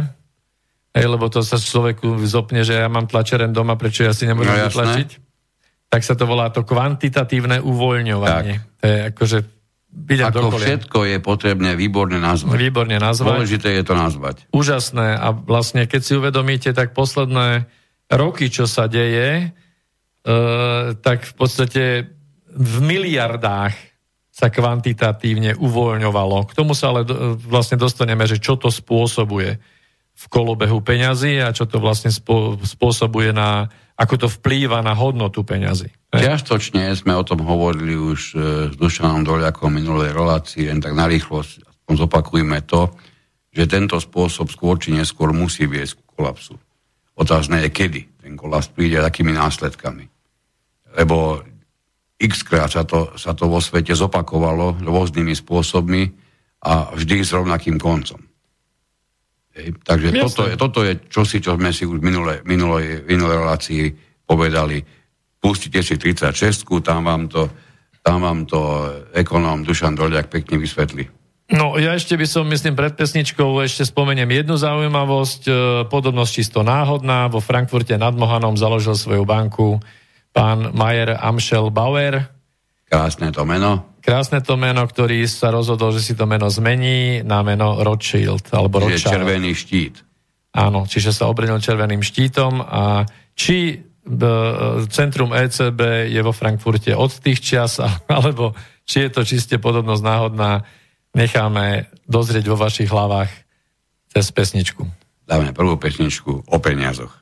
hej, lebo to sa človeku zopne, že ja mám tlačeren doma, prečo ja si nemôžem no, vytlačiť. Tak sa to volá to kvantitatívne uvoľňovanie. Tak. To je akože... Ako všetko je potrebné výborne nazvať. Výborne nazvať. Dôležité je to nazvať. Úžasné. A vlastne, keď si uvedomíte, tak posledné roky, čo sa deje, e, tak v podstate v miliardách sa kvantitatívne uvoľňovalo. K tomu sa ale do, vlastne dostaneme, že čo to spôsobuje v kolobehu peňazí a čo to vlastne spo, spôsobuje na... ako to vplýva na hodnotu peňazí. Čiastočne sme o tom hovorili už s Dušanom Droľakom minulej relácii, len tak narýchlo zopakujme to, že tento spôsob skôr či neskôr musí viesť k kolapsu. Otázne je, kedy ten kolaps príde a takými následkami. Lebo X-krát sa to, sa to vo svete zopakovalo rôznymi spôsobmi a vždy s rovnakým koncom. Hej. Takže toto je, toto je čosi, čo sme si už v minulej, minulej, minulej relácii povedali. Pustite si tridsaťšestku, tam vám to, tam vám to ekonóm Dušan Droľak pekne vysvetlí. No, ja ešte by som, myslím, pred pesničkou ešte spomeniem jednu zaujímavosť, podobnosť čisto náhodná. Vo Frankfurte nad Mohanom založil svoju banku pán Mayer Amschel Bauer. Krásne to meno. Krásne to meno, ktorý sa rozhodol, že si to meno zmení na meno Rothschild, alebo Rothschild. Červený štít. Áno, čiže sa obrnil červeným štítom. A či centrum é cé bé je vo Frankfurte od tých čias, alebo či je to čiste podobnosť náhodná, necháme dozrieť vo vašich hlavách cez pesničku. Dáme prvú pesničku o peniazoch.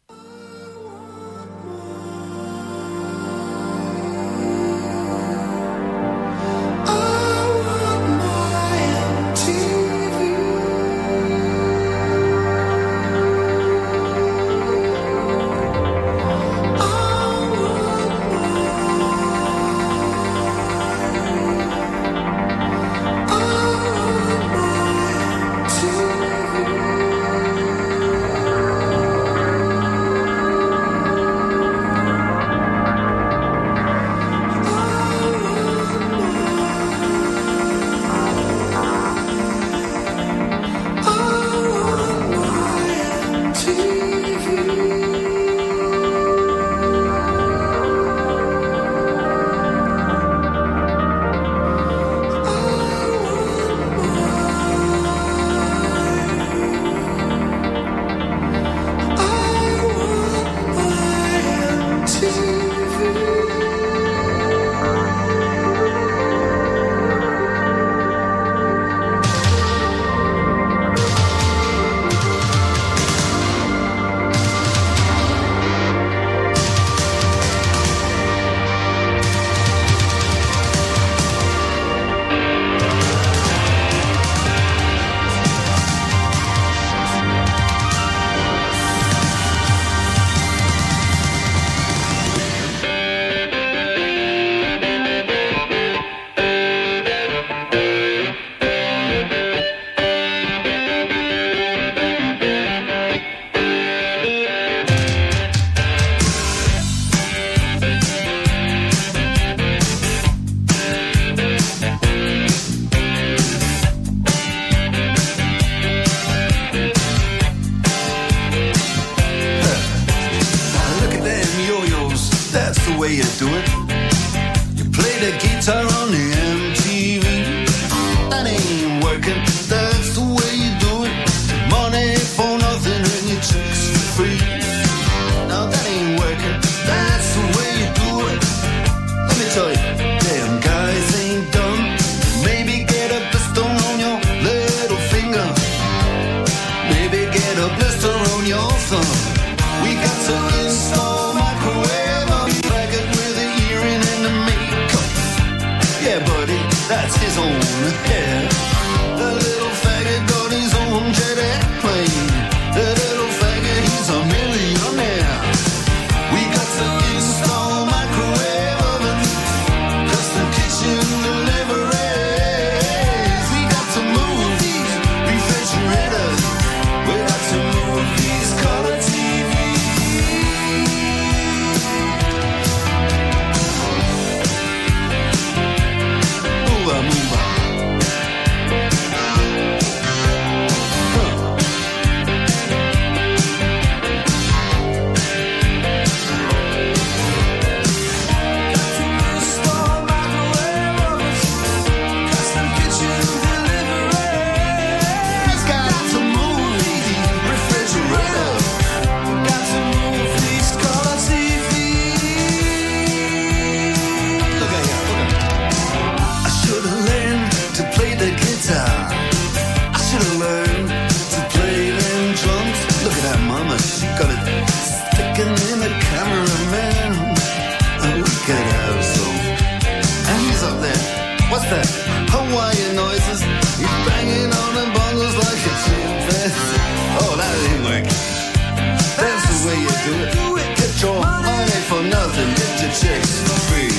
Get your money for nothing, get your checks for free.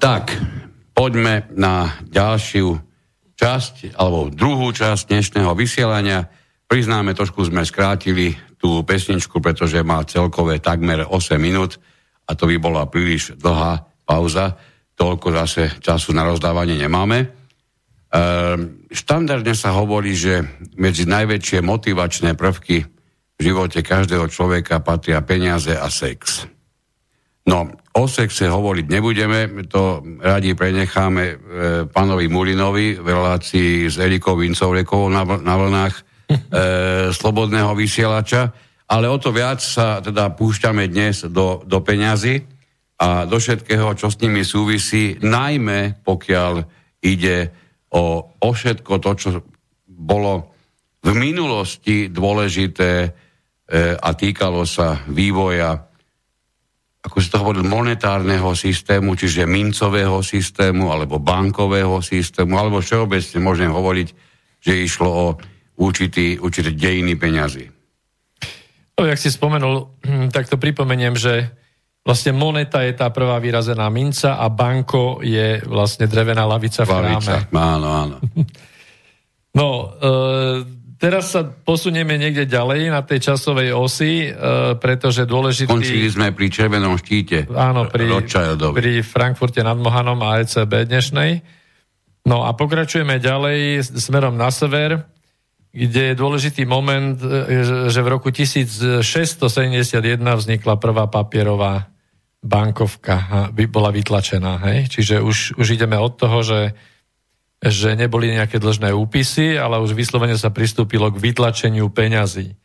Tak, poďme na ďalšiu časť, alebo druhú časť dnešného vysielania. Priznáme, trošku sme skrátili tú pesničku, pretože má celkové takmer osem minút a to by bola príliš dlhá pauza. Toľko zase času na rozdávanie nemáme. Ehm, štandardne sa hovorí, že medzi najväčšie motivačné prvky v živote každého človeka patria peniaze a sex. No, o sexe hovoriť nebudeme, to radi prenecháme e, pánovi Mulinovi v relácii s Erikou Vincovrekovou na, na vlnách e, Slobodného vysielača, ale o to viac sa teda púšťame dnes do, do peňazí a do všetkého, čo s nimi súvisí, najmä pokiaľ ide o, o všetko to, čo bolo v minulosti dôležité e, a týkalo sa vývoja, ako si to hovoril, monetárneho systému, čiže mincového systému, alebo bankového systému, alebo všeobecne môžem hovoriť, že išlo o určitý, určité dejiny peňazí. No, jak si spomenul, tak to pripomeniem, že vlastne moneta je tá prvá vyrazená minca a banko je vlastne drevená lavica v chráme. Áno, áno. No, e- Teraz sa posunieme niekde ďalej na tej časovej osi, e, pretože dôležitý... Končili sme pri červenom štíte. Áno, pri, pri Frankfurte nad Mohanom a é cé bé dnešnej. No a pokračujeme ďalej smerom na sever, kde je dôležitý moment, že v roku tisícšesťstosedemdesiatjeden vznikla prvá papierová bankovka. Bola vytlačená, hej? Čiže už, už ideme od toho, že že neboli nejaké dlžné úpisy, ale už vyslovene sa pristúpilo k vytlačeniu peňazí.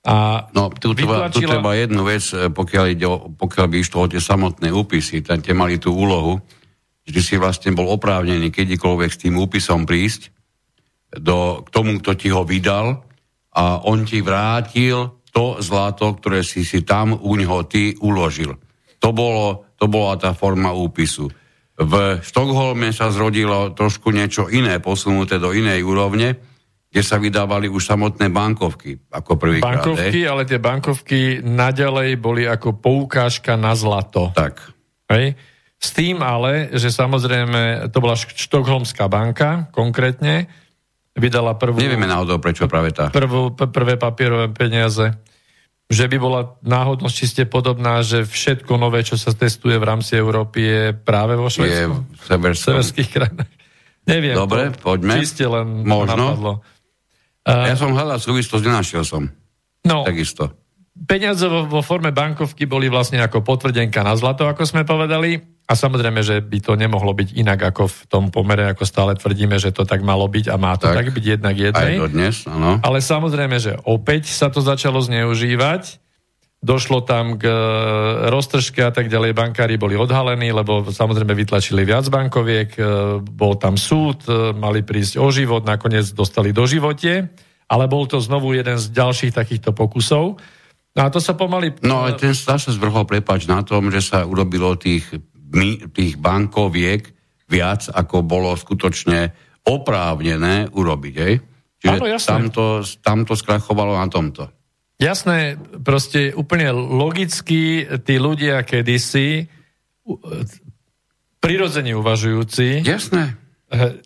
A no, tu vytlačila... treba jednu vec, pokiaľ, ide o, pokiaľ by išlo o tie samotné úpisy, tam tie mali tú úlohu, že si vlastne bol oprávnený kedykoľvek s tým úpisom prísť do, k tomu, kto ti ho vydal a on ti vrátil to zlato, ktoré si si tam u ňoho ty uložil. To, bolo, to bola tá forma úpisu. V Štokholme sa zrodilo trošku niečo iné, posunuté do inej úrovne, kde sa vydávali už samotné bankovky, ako prvýkrát. Bankovky, krát, ale tie bankovky naďalej boli ako poukážka na zlato. Tak. Hej. S tým ale, že samozrejme, to bola Štokholmská banka konkrétne, vydala prvú... Nevieme náhodou, prečo práve tá. Prvú, prvé papierové peniaze. Že by bola náhodnosť čiste podobná, že všetko nové, čo sa testuje v rámci Európy, je práve vo Švédsku. Je v severskom. severských krajinách. Neviem. Dobre, to, poďme. Čiste len možno napadlo. Ja uh, som hľadal súvislosť, nenašiel som. No, takisto. Peniaze vo, vo forme bankovky boli vlastne ako potvrdenka na zlato, ako sme povedali. A samozrejme, že by to nemohlo byť inak ako v tom pomere, ako stále tvrdíme, že to tak malo byť a má to tak, tak byť jednak jednej. Aj do dnes, áno. Ale samozrejme, že opäť sa to začalo zneužívať. Došlo tam k roztržke a tak ďalej. Bankári boli odhalení, lebo samozrejme vytlačili viac bankoviek. Bol tam súd, mali prísť o život, nakoniec dostali doživotie. Ale bol to znovu jeden z ďalších takýchto pokusov. No a to sa pomaly... No ale ten sa zvrhol, prepáč, na tom, že sa urobilo tých... tých bankoviek viac, ako bolo skutočne oprávnené urobiť. Hej? Čiže áno, tamto, tamto skrachovalo na tomto. Jasné, proste úplne logicky tí ľudia kedysi prirodzene uvažujúci. Jasné.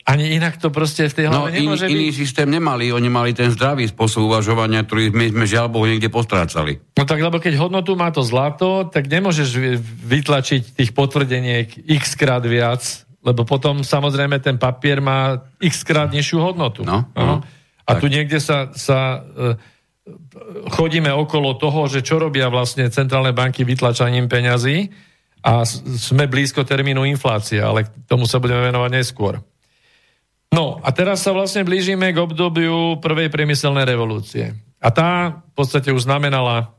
Ani inak to proste v tej hlave no, nemôže in, byť. Iný systém nemali, oni mali ten zdravý spôsob uvažovania, ktorý my sme žiaľ Bohu niekde postrácali. No tak, lebo keď hodnotu má to zlato, tak nemôžeš vytlačiť tých potvrdeniek x krát viac, lebo potom samozrejme ten papier má x krát nižšiu hodnotu. No, no, a tak. Tu niekde sa, sa chodíme okolo toho, že čo robia vlastne centrálne banky vytlačaním peňazí a sme blízko termínu inflácie, ale k tomu sa budeme venovať neskôr. No a teraz sa vlastne blížime k obdobiu prvej priemyselnej revolúcie. A tá v podstate už znamenala,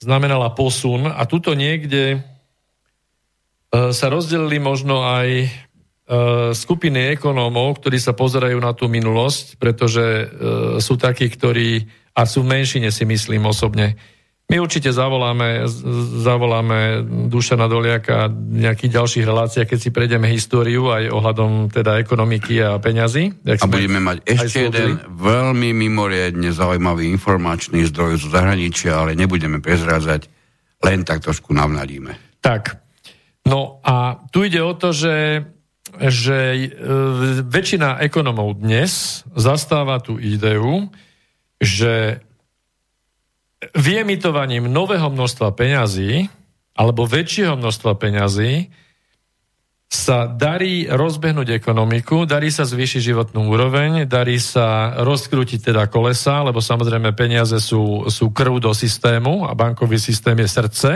znamenala posun a tuto niekde e, sa rozdelili možno aj e, skupiny ekonómov, ktorí sa pozerajú na tú minulosť, pretože e, sú takí, ktorí, a sú v menšine si myslím osobne, my určite zavoláme, zavoláme Dušana Droľaka a nejakých ďalších reláciách, keď si prejdeme históriu aj ohľadom teda ekonomiky a peňazí. A budeme mať ešte jeden veľmi mimoriadne zaujímavý informačný zdroj zo zahraničia, ale nebudeme prezrázať, len tak trošku navnadíme. Tak, No a tu ide o to, že, že väčšina ekonomov dnes zastáva tú ideu, že vyemitovaním nového množstva peňazí alebo väčšieho množstva peňazí sa darí rozbehnúť ekonomiku, darí sa zvýšiť životnú úroveň, darí sa rozkrútiť teda kolesa, lebo samozrejme peniaze sú, sú krv do systému a bankový systém je srdce.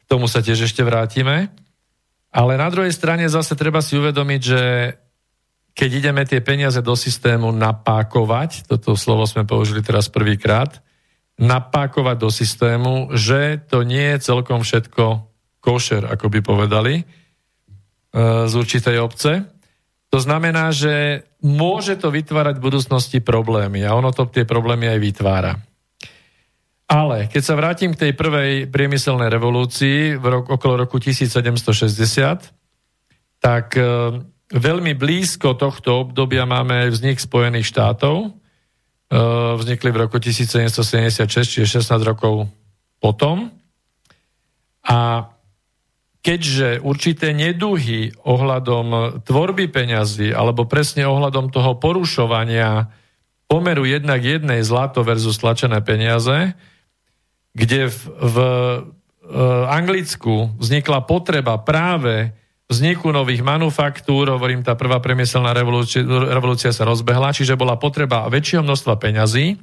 K tomu sa tiež ešte vrátime. Ale na druhej strane zase treba si uvedomiť, že keď ideme tie peniaze do systému napákovať, toto slovo sme použili teraz prvýkrát, napákovať do systému, že to nie je celkom všetko košer, ako by povedali, z určitej obce. To znamená, že môže to vytvárať v budúcnosti problémy a ono to tie problémy aj vytvára. Ale keď sa vrátim k tej prvej priemyselnej revolúcii v roku, okolo roku tisíc sedemsto šesťdesiat, tak e, veľmi blízko tohto obdobia máme aj vznik Spojených štátov. E, vznikli v roku tisíc sedemsto sedemdesiatšesť, čiže šestnásť rokov potom. A keďže určité neduhy ohľadom tvorby peňazí alebo presne ohľadom toho porušovania pomeru jednak jednej zlato versus tlačené peniaze, kde v, v Anglicku vznikla potreba práve vzniku nových manufaktúr, hovorím, tá prvá priemyselná revolúcia, revolúcia sa rozbehla, čiže bola potreba väčšieho množstva peňazí,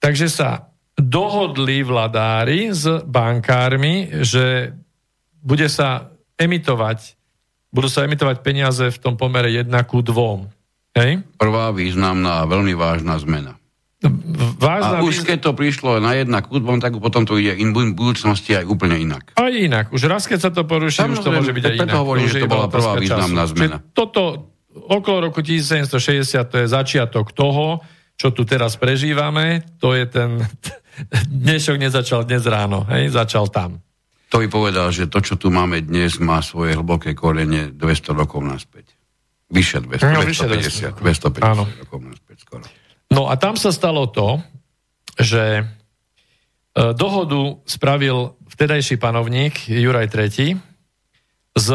takže sa dohodli vladári s bankármi, že Bude sa emitovať, budú sa emitovať peniaze v tom pomere jedna ku dvom. Hej? Prvá významná a veľmi vážna zmena. Vážna a už výz... keď to prišlo na jedna ku dvom, tak potom to ide in budúcnosti aj úplne inak. Aj inak. Už raz, keď sa to poruší, Tam už to môže byť aj inak. Hovorím, že to bola prvá významná času. zmena. Čiže toto okolo roku tisíc sedemsto šesťdesiat, to je začiatok toho, čo tu teraz prežívame. To je ten... Dnešok nezačal dnes ráno. Hej? Začal tam. To by povedal, že to, čo tu máme dnes, má svoje hlboké korene dvesto rokov naspäť. Vyššie dvesto, no, dvestopäťdesiat, dvestopäťdesiat rokov naspäť skoro. No a tam sa stalo to, že dohodu spravil vtedajší panovník Juraj tretí s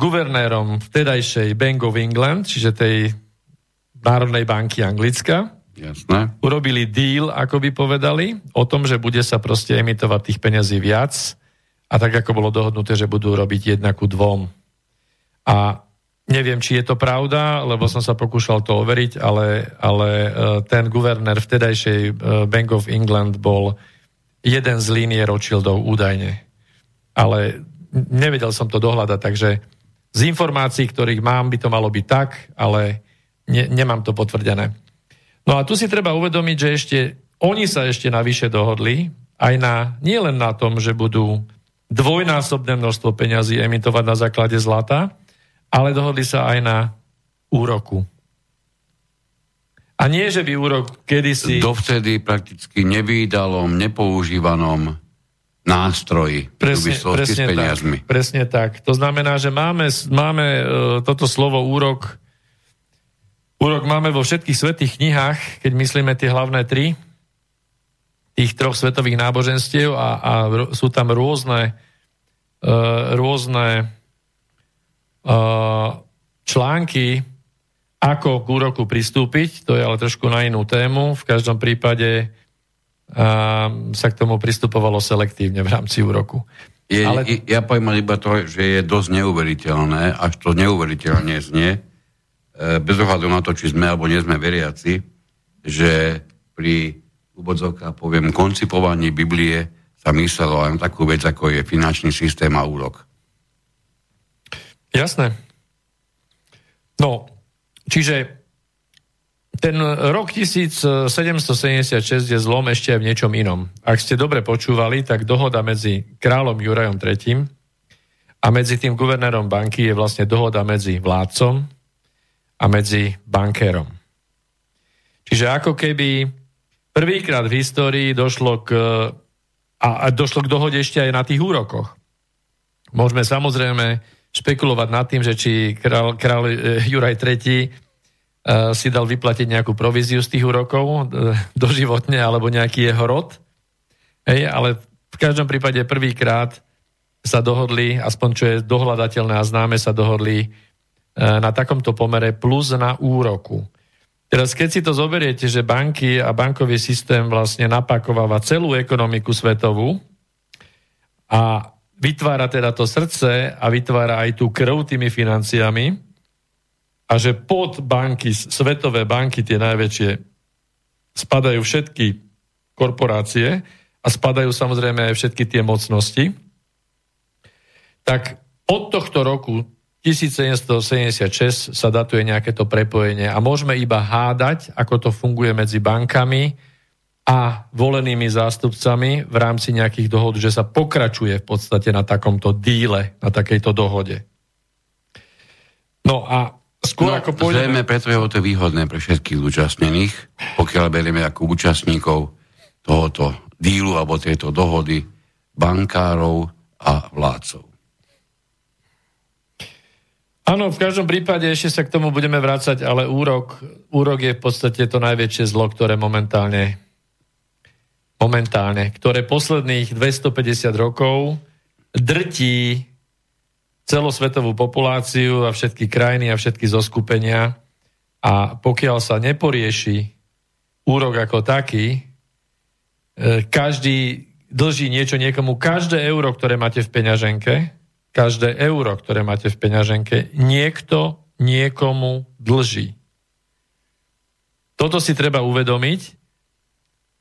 guvernérom vtedajšej Bank of England, čiže tej Národnej banky Anglicka. Jasné. Urobili deal, ako by povedali, o tom, že bude sa proste emitovať tých peňazí viac a tak, ako bolo dohodnuté, že budú robiť jedna ku dvom. A neviem, či je to pravda, lebo som sa pokúšal to overiť, ale, ale ten guvernér vtedajšej Bank of England bol jeden z línie Rothschildov údajne. Ale nevedel som to dohľadať, takže z informácií, ktorých mám, by to malo byť tak, ale ne, nemám to potvrdené. No a tu si treba uvedomiť, že ešte oni sa ešte navyše dohodli, aj na, nie len na tom, že budú dvojnásobné množstvo peňazí emitovať na základe zlata, ale dohodli sa aj na úroku. A nie, že by úrok kedysi... Dovtedy prakticky nevýdalom, nepoužívanom nástroji. Presne, presne s peniazmi. Tak, presne tak. To znamená, že máme, máme toto slovo úrok Úrok máme vo všetkých svätých knihách, keď myslíme tie hlavné tri, tých troch svetových náboženstiev a, a sú tam rôzne, e, rôzne e, články, ako k úroku pristúpiť, to je ale trošku na inú tému, v každom prípade e, sa k tomu pristupovalo selektívne v rámci úroku. Je, ale... Ja pojmem iba to, že je dosť neuveriteľné, až to neuveriteľne znie, bez ohľadu na to, či sme alebo nie sme veriaci, že pri úvodzovkách, poviem, koncipovaní Biblie sa myslelo aj na takú vec, ako je finančný systém a úrok. Jasné. No, čiže ten rok tisíc sedemsto sedemdesiatšesť je zlom ešte aj v niečom inom. Ak ste dobre počúvali, tak dohoda medzi kráľom Jurajom tretím a medzi tým guvernérom banky je vlastne dohoda medzi vládcom a medzi bankérom. Čiže ako keby prvýkrát v histórii došlo k, a došlo k dohode ešte aj na tých úrokoch. Môžeme samozrejme špekulovať nad tým, že či král, král Juraj tretí si dal vyplatiť nejakú províziu z tých úrokov doživotne, alebo nejaký jeho rod. Hej, ale v každom prípade prvýkrát sa dohodli, aspoň čo je dohľadateľné a známe, sa dohodli na takomto pomere plus na úroku. Teraz keď si to zoberiete, že banky a bankový systém vlastne napakováva celú ekonomiku svetovú a vytvára teda to srdce a vytvára aj tú krv tými financiami a že pod banky, svetové banky, tie najväčšie, spadajú všetky korporácie a spadajú samozrejme aj všetky tie mocnosti, tak od tohto roku sedemnásťsedemdesiatšesť sa datuje nejaké to prepojenie a môžeme iba hádať, ako to funguje medzi bankami a volenými zástupcami v rámci nejakých dohod, že sa pokračuje v podstate na takomto díle, na takejto dohode. No a skôr no, ako pôjdeme... Zrejme, preto je to výhodné pre všetkých zúčastnených, pokiaľ berieme ako účastníkov tohoto dílu alebo tejto dohody bankárov a vládcov. Áno, v každom prípade ešte sa k tomu budeme vrácať, ale úrok, úrok je v podstate to najväčšie zlo, ktoré momentálne, momentálne, ktoré posledných dvestopäťdesiat rokov drtí celosvetovú populáciu a všetky krajiny a všetky zoskupenia. A pokiaľ sa neporieši úrok ako taký, každý dlží niečo niekomu, každé euro, ktoré máte v peňaženke, každé euro, ktoré máte v peňaženke, niekto niekomu dlží. Toto si treba uvedomiť,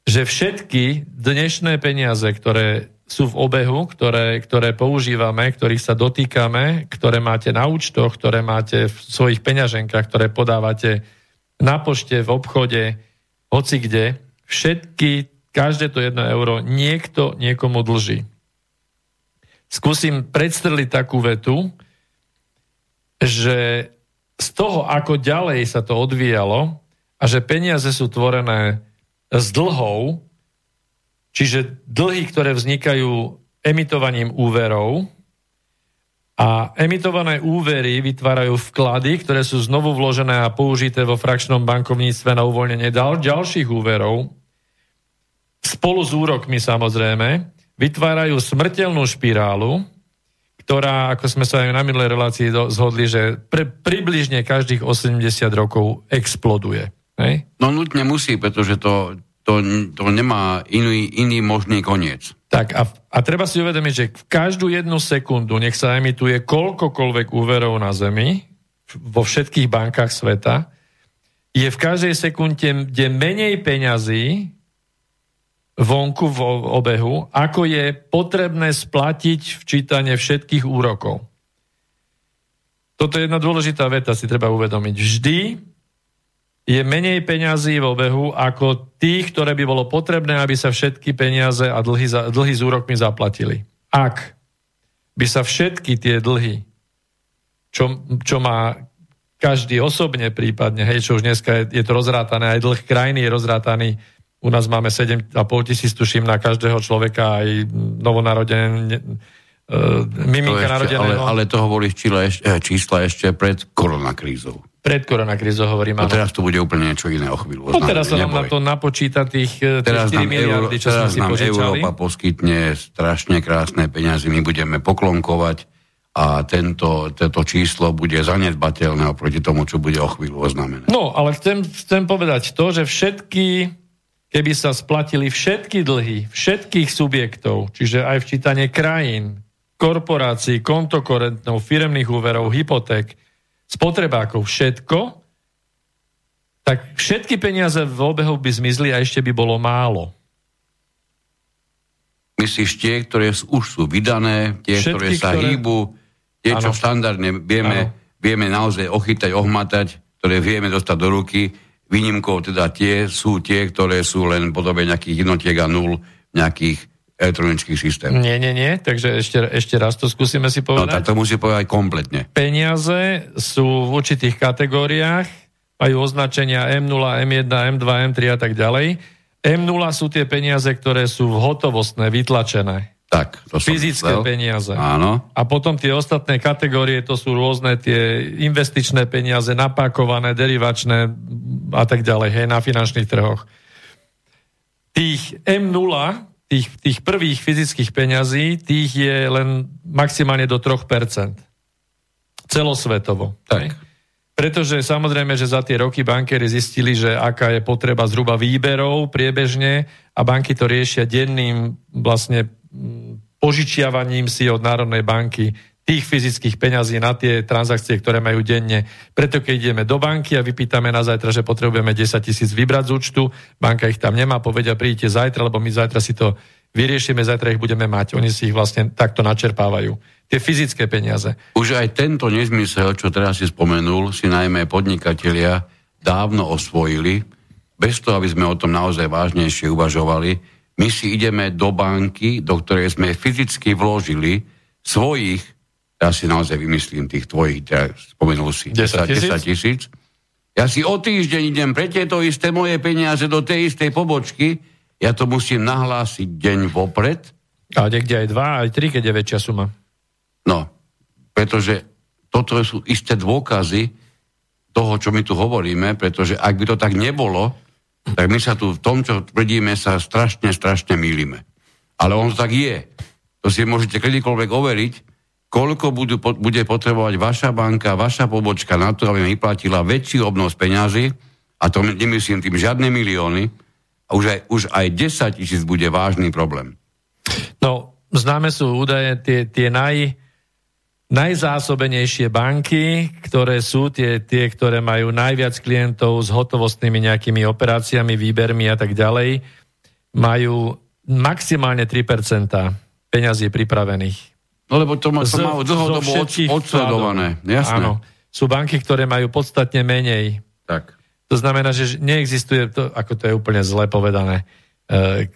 že všetky dnešné peniaze, ktoré sú v obehu, ktoré, ktoré používame, ktorých sa dotýkame, ktoré máte na účtoch, ktoré máte v svojich peňaženkách, ktoré podávate na pošte, v obchode, hocikde, všetky, každé to jedno euro, niekto niekomu dlží. Skúsim predstreliť takú vetu, že z toho, ako ďalej sa to odvíjalo a že peniaze sú tvorené z dlhov, čiže dlhy, ktoré vznikajú emitovaním úverov a emitované úvery vytvárajú vklady, ktoré sú znovu vložené a použité vo frakčnom bankovníctve na uvoľnenie ďalších úverov, spolu s úrokmi samozrejme, vytvárajú smrteľnú špirálu, ktorá, ako sme sa aj na minulej relácii zhodli, že pre, približne každých osemdesiat rokov exploduje. Hej? No nutne musí, pretože to, to, to nemá iný, iný možný koniec. Tak a, a treba si uvedomiť, že v každú jednu sekundu nech sa emituje koľkokoľvek úverov na Zemi, vo všetkých bankách sveta, je v každej sekunde kde menej peňazí vonku v obehu, ako je potrebné splatiť včítanie všetkých úrokov. Toto je jedna dôležitá veta, si treba uvedomiť. Vždy je menej peňazí v obehu ako tých, ktoré by bolo potrebné, aby sa všetky peniaze a dlhy, dlhy s úrokmi zaplatili. Ak by sa všetky tie dlhy, čo, čo má každý osobne prípadne, hej, čo už dneska je, je to rozrátané, aj dlh krajiny je rozrátaný. U nás máme sedem a pol tisíc, tuším, na každého človeka, aj novonarodené, miminka narodeného. Ale, ale to hovorí čísla ešte pred koronakrízou. Pred koronakrízou hovorím, áno. No teraz to bude úplne niečo iné o chvíľu. No teraz sa nám na to napočíta tých štyri miliardy, čo sme si požičali. Teraz nám Európa poskytne strašne krásne peniaze, my budeme poklonkovať a tento, toto číslo bude zanedbateľné oproti tomu, čo bude o chvíľu oznámené. No, ale chcem, chcem povedať to, že všetky... Keby sa splatili všetky dlhy všetkých subjektov, čiže aj včítanie krajín, korporácií, kontokorentov, firemných úverov, hypoték, spotrebákov, všetko, tak všetky peniaze v obehu by zmizli a ešte by bolo málo. Myslíš tie, ktoré už sú vydané, tie, všetky, ktoré sa ktoré... hýbu, tie, ano. Čo štandardne vieme, vieme naozaj ochytať, ohmatať, ktoré vieme dostať do ruky. Výnimkou teda tie sú tie, ktoré sú len podobe nejakých jednotiek a nul nejakých elektronických systémov. Nie, nie, nie, takže ešte, ešte raz to skúsime si povedať. No tak to musí povedať kompletne. Peniaze sú v určitých kategóriách, majú označenia em nula, em jedna, em dva, em tri a tak ďalej. em nula sú tie peniaze, ktoré sú hotovostné, vytlačené. Tak, to fyzické peniaze. Áno. A potom tie ostatné kategórie, to sú rôzne tie investičné peniaze, napákované, derivačné a tak ďalej, hej, na finančných trhoch. Tých em nula tých, tých prvých fyzických peňazí, tých je len maximálne do tri percentá. Celosvetovo. Tak. Pretože samozrejme, že za tie roky bankéri zistili, že aká je potreba zhruba výberov priebežne a banky to riešia denným vlastne požičiavaním si od Národnej banky tých fyzických peňazí na tie transakcie, ktoré majú denne. Preto keď ideme do banky a vypýtame na zajtra, že potrebujeme desaťtisíc vybrať z účtu, banka ich tam nemá, povedia príďte zajtra, lebo my zajtra si to vyriešime, zajtra ich budeme mať. Oni si ich vlastne takto načerpávajú. Tie fyzické peniaze. Už aj tento nezmysel, čo teraz si spomenul, si najmä podnikatelia dávno osvojili, bez toho, aby sme o tom naozaj vážnejšie uvažovali. My si ideme do banky, do ktorej sme fyzicky vložili svojich, ja si naozaj vymyslím tých tvojich, ja spomenul si desať tisíc. Ja si o týždeň idem pre tieto isté moje peniaze do tej istej pobočky, ja to musím nahlásiť deň vopred. A niekde aj dva, aj tri, keď je väčšia suma. No, pretože toto sú isté dôkazy toho, čo my tu hovoríme, pretože ak by to tak nebolo, tak my sa tu v tom, čo tvrdíme, sa strašne, strašne mýlime. Ale on tak je. To si môžete kedykoľvek overiť, koľko budú, bude potrebovať vaša banka, vaša pobočka na to, aby vyplatila väčší obnos peňazí, a to nemyslím tým žiadne milióny, a už aj, už aj desaťtisíc bude vážny problém. No, známe sú údaje tie, tie naj, najzásobenejšie banky, ktoré sú tie, tie, ktoré majú najviac klientov s hotovostnými nejakými operáciami, výbermi a tak ďalej, majú maximálne tri percentá peňazí pripravených. No lebo to má, to má dlhodobo odsledované. Jasné. Áno. Sú banky, ktoré majú podstatne menej. Tak. To znamená, že neexistuje, to, ako to je úplne zle povedané,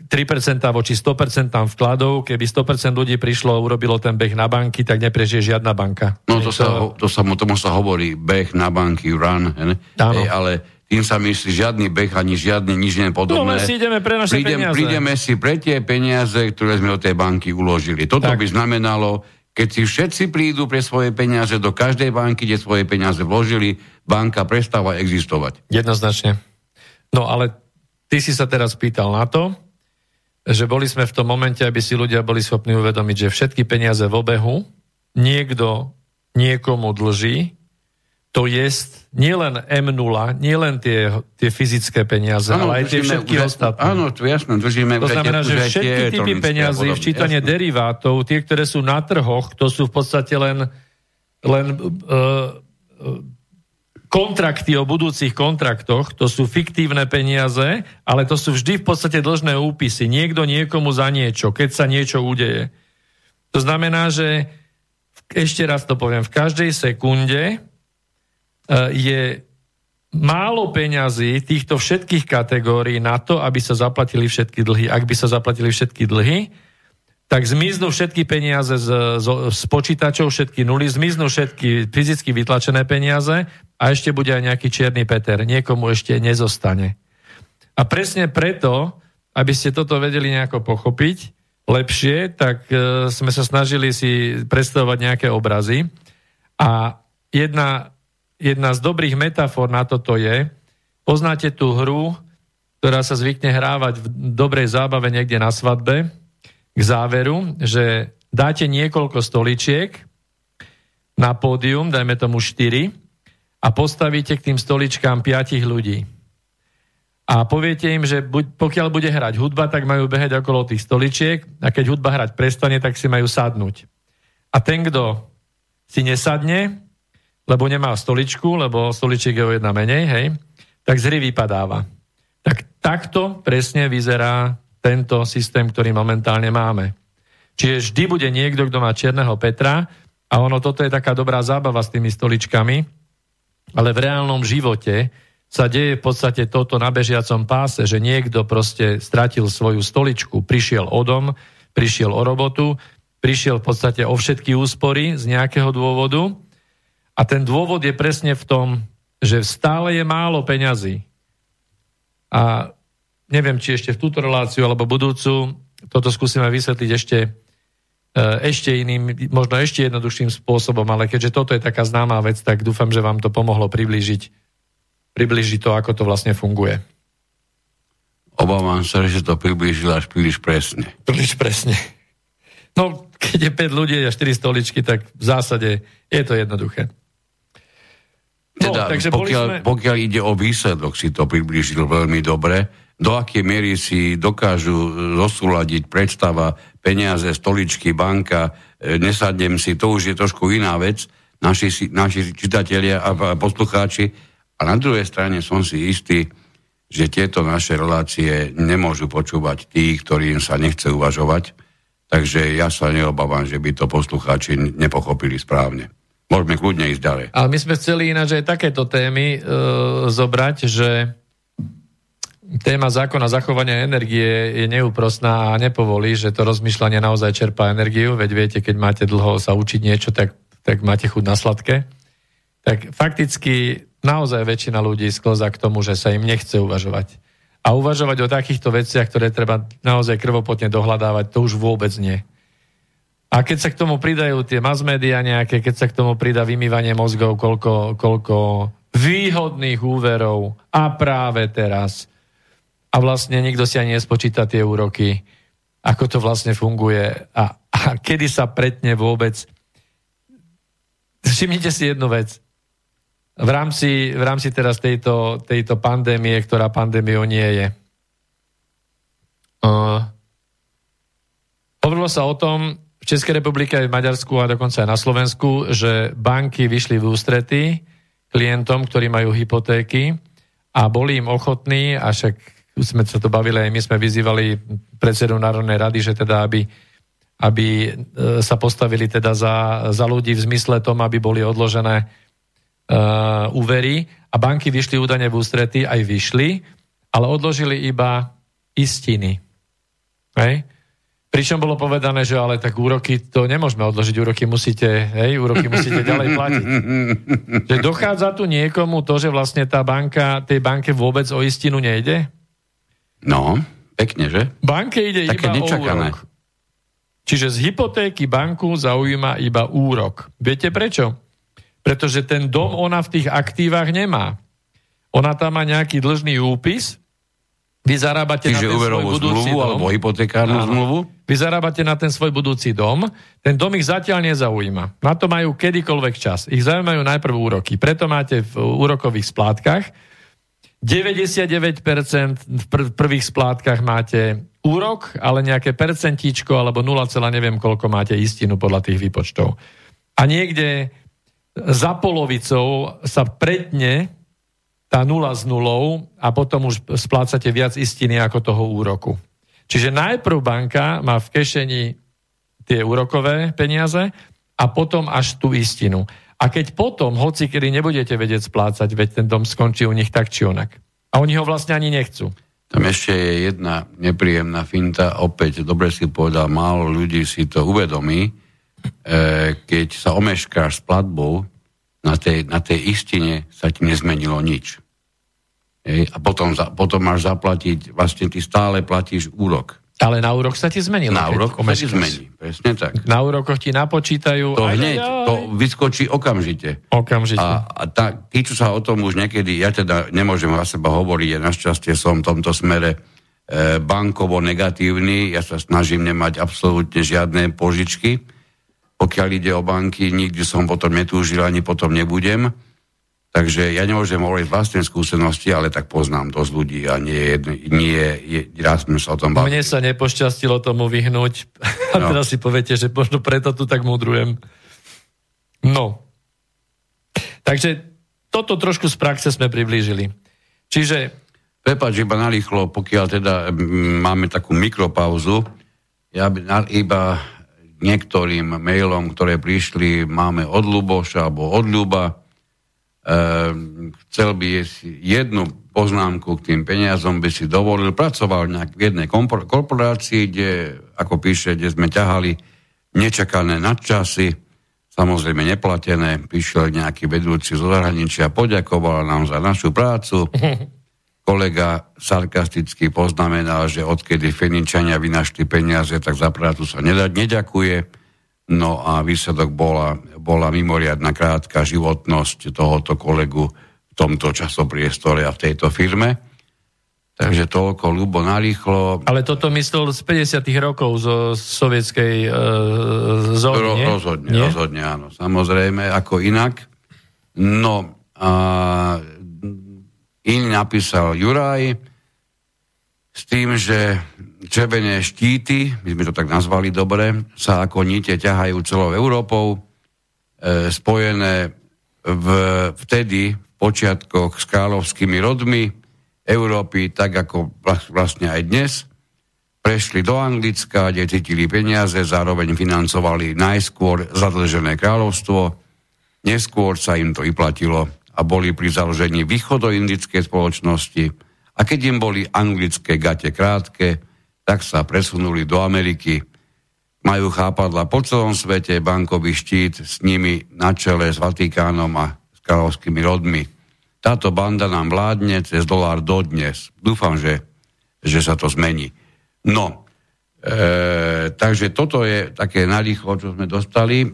tri percentá voči sto percent vkladov, keby sto percent ľudí prišlo a urobilo ten beh na banky, tak neprežije žiadna banka. No to, to... sa, to sa, tomu sa hovorí beh na banky, run, Ej, ale tým sa myslí žiadny beh, ani žiadny, nič nepodobné. No si ideme pre naše Prídem, peniaze. Prídeme si pre tie peniaze, ktoré sme od tej banky uložili. Toto tak. By znamenalo, keď si všetci prídu pre svoje peniaze do každej banky, kde svoje peniaze vložili, banka prestáva existovať. Jednoznačne. No ale ty si sa teraz pýtal na to, že boli sme v tom momente, aby si ľudia boli schopní uvedomiť, že všetky peniaze v obehu niekto niekomu dlží, to jest nielen em nula, nielen tie, tie fyzické peniaze, ano, ale aj tie všetky uza... ostatné. Áno, to jasné, držíme. To znamená, že všetky typy peniazy, včítanie derivátov, tie, ktoré sú na trhoch, to sú v podstate len, len uh, kontrakty o budúcich kontraktoch, to sú fiktívne peniaze, ale to sú vždy v podstate dlžné úpisy. Niekto niekomu za niečo, keď sa niečo udeje. To znamená, že ešte raz to poviem, v každej sekunde je málo peňazí týchto všetkých kategórií na to, aby sa zaplatili všetky dlhy. Ak by sa zaplatili všetky dlhy, tak zmiznú všetky peniaze z, z, z počítačov, všetky nuly, zmiznú všetky fyzicky vytlačené peniaze a ešte bude aj nejaký čierny Peter. Niekomu ešte nezostane. A presne preto, aby ste toto vedeli nejako pochopiť lepšie, tak e, sme sa snažili si predstavovať nejaké obrazy. A jedna... Jedna z dobrých metafor na toto je, poznáte tú hru, ktorá sa zvykne hrávať v dobrej zábave niekde na svadbe, k záveru, že dáte niekoľko stoličiek na pódium, dajme tomu štyri, a postavíte k tým stoličkám piatich ľudí. A poviete im, že buď, pokiaľ bude hrať hudba, tak majú behať okolo tých stoličiek a keď hudba hrať prestane, tak si majú sadnúť. A ten, kto si nesadne, lebo nemá stoličku, lebo stoličiek je o jedna menej, hej, tak z hry vypadáva. Tak takto presne vyzerá tento systém, ktorý momentálne máme. Čiže vždy bude niekto, kto má čierneho Petra a ono, toto je taká dobrá zábava s tými stoličkami, ale v reálnom živote sa deje v podstate toto na bežiacom páse, že niekto proste stratil svoju stoličku, prišiel o dom, prišiel o robotu, prišiel v podstate o všetky úspory z nejakého dôvodu. A ten dôvod je presne v tom, že stále je málo peňazí. A neviem, či ešte v túto reláciu alebo budúcu, toto skúsime vysvetliť ešte, ešte iným, možno ešte jednoduchším spôsobom, ale keďže toto je taká známa vec, tak dúfam, že vám to pomohlo priblížiť, priblížiť to, ako to vlastne funguje. Obávam sa, že to priblížil až príliš presne. Príliš presne. No, keď je päť ľudí a štyri stoličky, tak v zásade je to jednoduché. No, teda, takže pokiaľ, sme... pokiaľ ide o výsledok, si to priblížil veľmi dobre, do akej miery si dokážu zosúľadiť predstava peniaze, stoličky, banka, nesadnem si, to už je trošku iná vec, naši, naši čitatelia a poslucháči. A na druhej strane som si istý, že tieto naše relácie nemôžu počúvať tí, ktorým sa nechce uvažovať, takže ja sa neobávam, že by to poslucháči nepochopili správne. Môžeme kľudne ísť ďalej. Ale my sme chceli ináč aj takéto témy e, zobrať, že téma zákona zachovania energie je neúprostná a nepovolí, že to rozmýšľanie naozaj čerpá energiu, veď viete, keď máte dlho sa učiť niečo, tak, tak máte chuť na sladké. Tak fakticky naozaj väčšina ľudí sklzá k tomu, že sa im nechce uvažovať. A uvažovať o takýchto veciach, ktoré treba naozaj krvopotne dohľadávať, to už vôbec nie. A keď sa k tomu pridajú tie mass media nejaké, keď sa k tomu pridá vymývanie mozgov, koľko, koľko výhodných úverov a práve teraz. A vlastne nikto si ani nespočíta tie úroky, ako to vlastne funguje a, a kedy sa pretne vôbec. Všimnite si jednu vec. V rámci, v rámci teraz tejto, tejto pandémie, ktorá pandémiou nie je. Uh, hovorilo sa o tom, v Českej republike, aj v Maďarsku a dokonca aj na Slovensku, že banky vyšli v ústrety klientom, ktorí majú hypotéky a boli im ochotní, a však sme sa to bavili, my sme vyzývali predsedu Národnej rady, že teda aby, aby sa postavili teda za, za ľudí v zmysle tom, aby boli odložené uh, úvery a banky vyšli údajne v ústrety, aj vyšli, ale odložili iba istiny. Hej? Pričom bolo povedané, že ale tak úroky, to nemôžeme odložiť, úroky musíte, hej, úroky musíte ďalej platiť. Že dochádza tu niekomu to, že vlastne tá banka, tej banke vôbec o istinu nejde? No, pekne, že? Banke ide také iba nečakané. O úrok. Čiže z hypotéky banku zaujíma iba úrok. Viete prečo? Pretože ten dom ona v tých aktívach nemá. Ona tam má nejaký dlžný úpis. Vy zarábate na ten svoj budúci zmluvu, dom. Alebo hypotekárnu zmluvu. Vy zarábate na ten svoj budúci dom. Ten dom ich zatiaľ nezaujíma. Na to majú kedykoľvek čas. Ich zaujímajú najprv úroky. Preto máte v úrokových splátkach deväťdesiatdeväť percent v prvých splátkach máte úrok, ale nejaké percentíčko alebo nula, neviem koľko máte istinu podľa tých výpočtov. A niekde za polovicou sa predne tá nula s nulou a potom už splácate viac istiny ako toho úroku. Čiže najprv banka má v kešeni tie úrokové peniaze a potom až tú istinu. A keď potom, hoci kedy nebudete vedieť splácať, veď ten dom skončí u nich tak či onak. A oni ho vlastne ani nechcú. Tam ešte je jedna nepríjemná finta, opäť dobre si povedal, málo ľudí si to uvedomí, keď sa omeškáš s platbou, na tej, na tej istine sa ti nezmenilo nič. Ej, a potom, za, potom máš zaplatiť, vlastne ty stále platíš úrok. Ale na úrok sa ti zmenilo. Na úrok sa ti zmení, presne tak. Na úrokoch ti napočítajú... To aj, hneď, aj, aj. To vyskočí okamžite. Okamžite. A, a tá, týču sa o tom už niekedy, ja teda nemôžem o seba hovoriť, ja našťastie som v tomto smere e, bankovo negatívny, ja sa snažím nemať absolútne žiadne požičky, pokiaľ ide o banky, nikdy som potom netúžil, ani potom nebudem. Takže ja nemôžem hovoriť vlastné skúsenosti, ale tak poznám dosť ľudí a nie, nie raz sme sa o tom bavili. Mne sa nepošťastilo tomu vyhnúť. A no. Teraz si poviete, že možno preto tu tak múdrujem. No. Takže toto trošku z praxe sme priblížili. Čiže... Prepáč, iba narýchlo, pokiaľ teda máme takú mikropauzu, ja iba... niektorým mailom, ktoré prišli, máme od Luboša alebo od Ľuba. E, chcel by jednu poznámku k tým peniazom, by si dovolil. Pracoval nejak v jednej korporácii, kde, ako píše, kde sme ťahali nečakané nadčasy, samozrejme neplatené. Prišiel nejaký vedúci zo zahraničia, poďakoval nám za našu prácu. Kolega sarkasticky poznamenal, že odkedy Feničania vynašli peniaze, tak za prácu sa neďakuje. No a výsledok bola, bola mimoriadna krátka životnosť tohoto kolegu v tomto časopriestore a v tejto firme. Takže toľko ľubo narýchlo. Ale toto myslel z päťdesiatych rokov zo sovietskej e, zóny, Ro, nie? Rozhodne, nie? Rozhodne, áno. Samozrejme, ako inak. No, a iný napísal Juraj s tým, že červené štíty, my sme to tak nazvali dobre, sa ako nite ťahajú celou Európou, e, spojené v, vtedy v počiatkoch s kráľovskými rodmi Európy, tak ako vlastne aj dnes, prešli do Anglicka, kde cítili peniaze, zároveň financovali najskôr zadlžené kráľovstvo, neskôr sa im to vyplatilo a boli pri založení Východoindickej spoločnosti a keď im boli anglické gate krátke, tak sa presunuli do Ameriky. Majú chápadla po celom svete, bankový štít s nimi na čele s Vatikánom a s kráľovskými rodmi. Táto banda nám vládne cez dolár dodnes. Dúfam, že, že sa to zmení. No, e, takže toto je také narýchlo, čo sme dostali. E,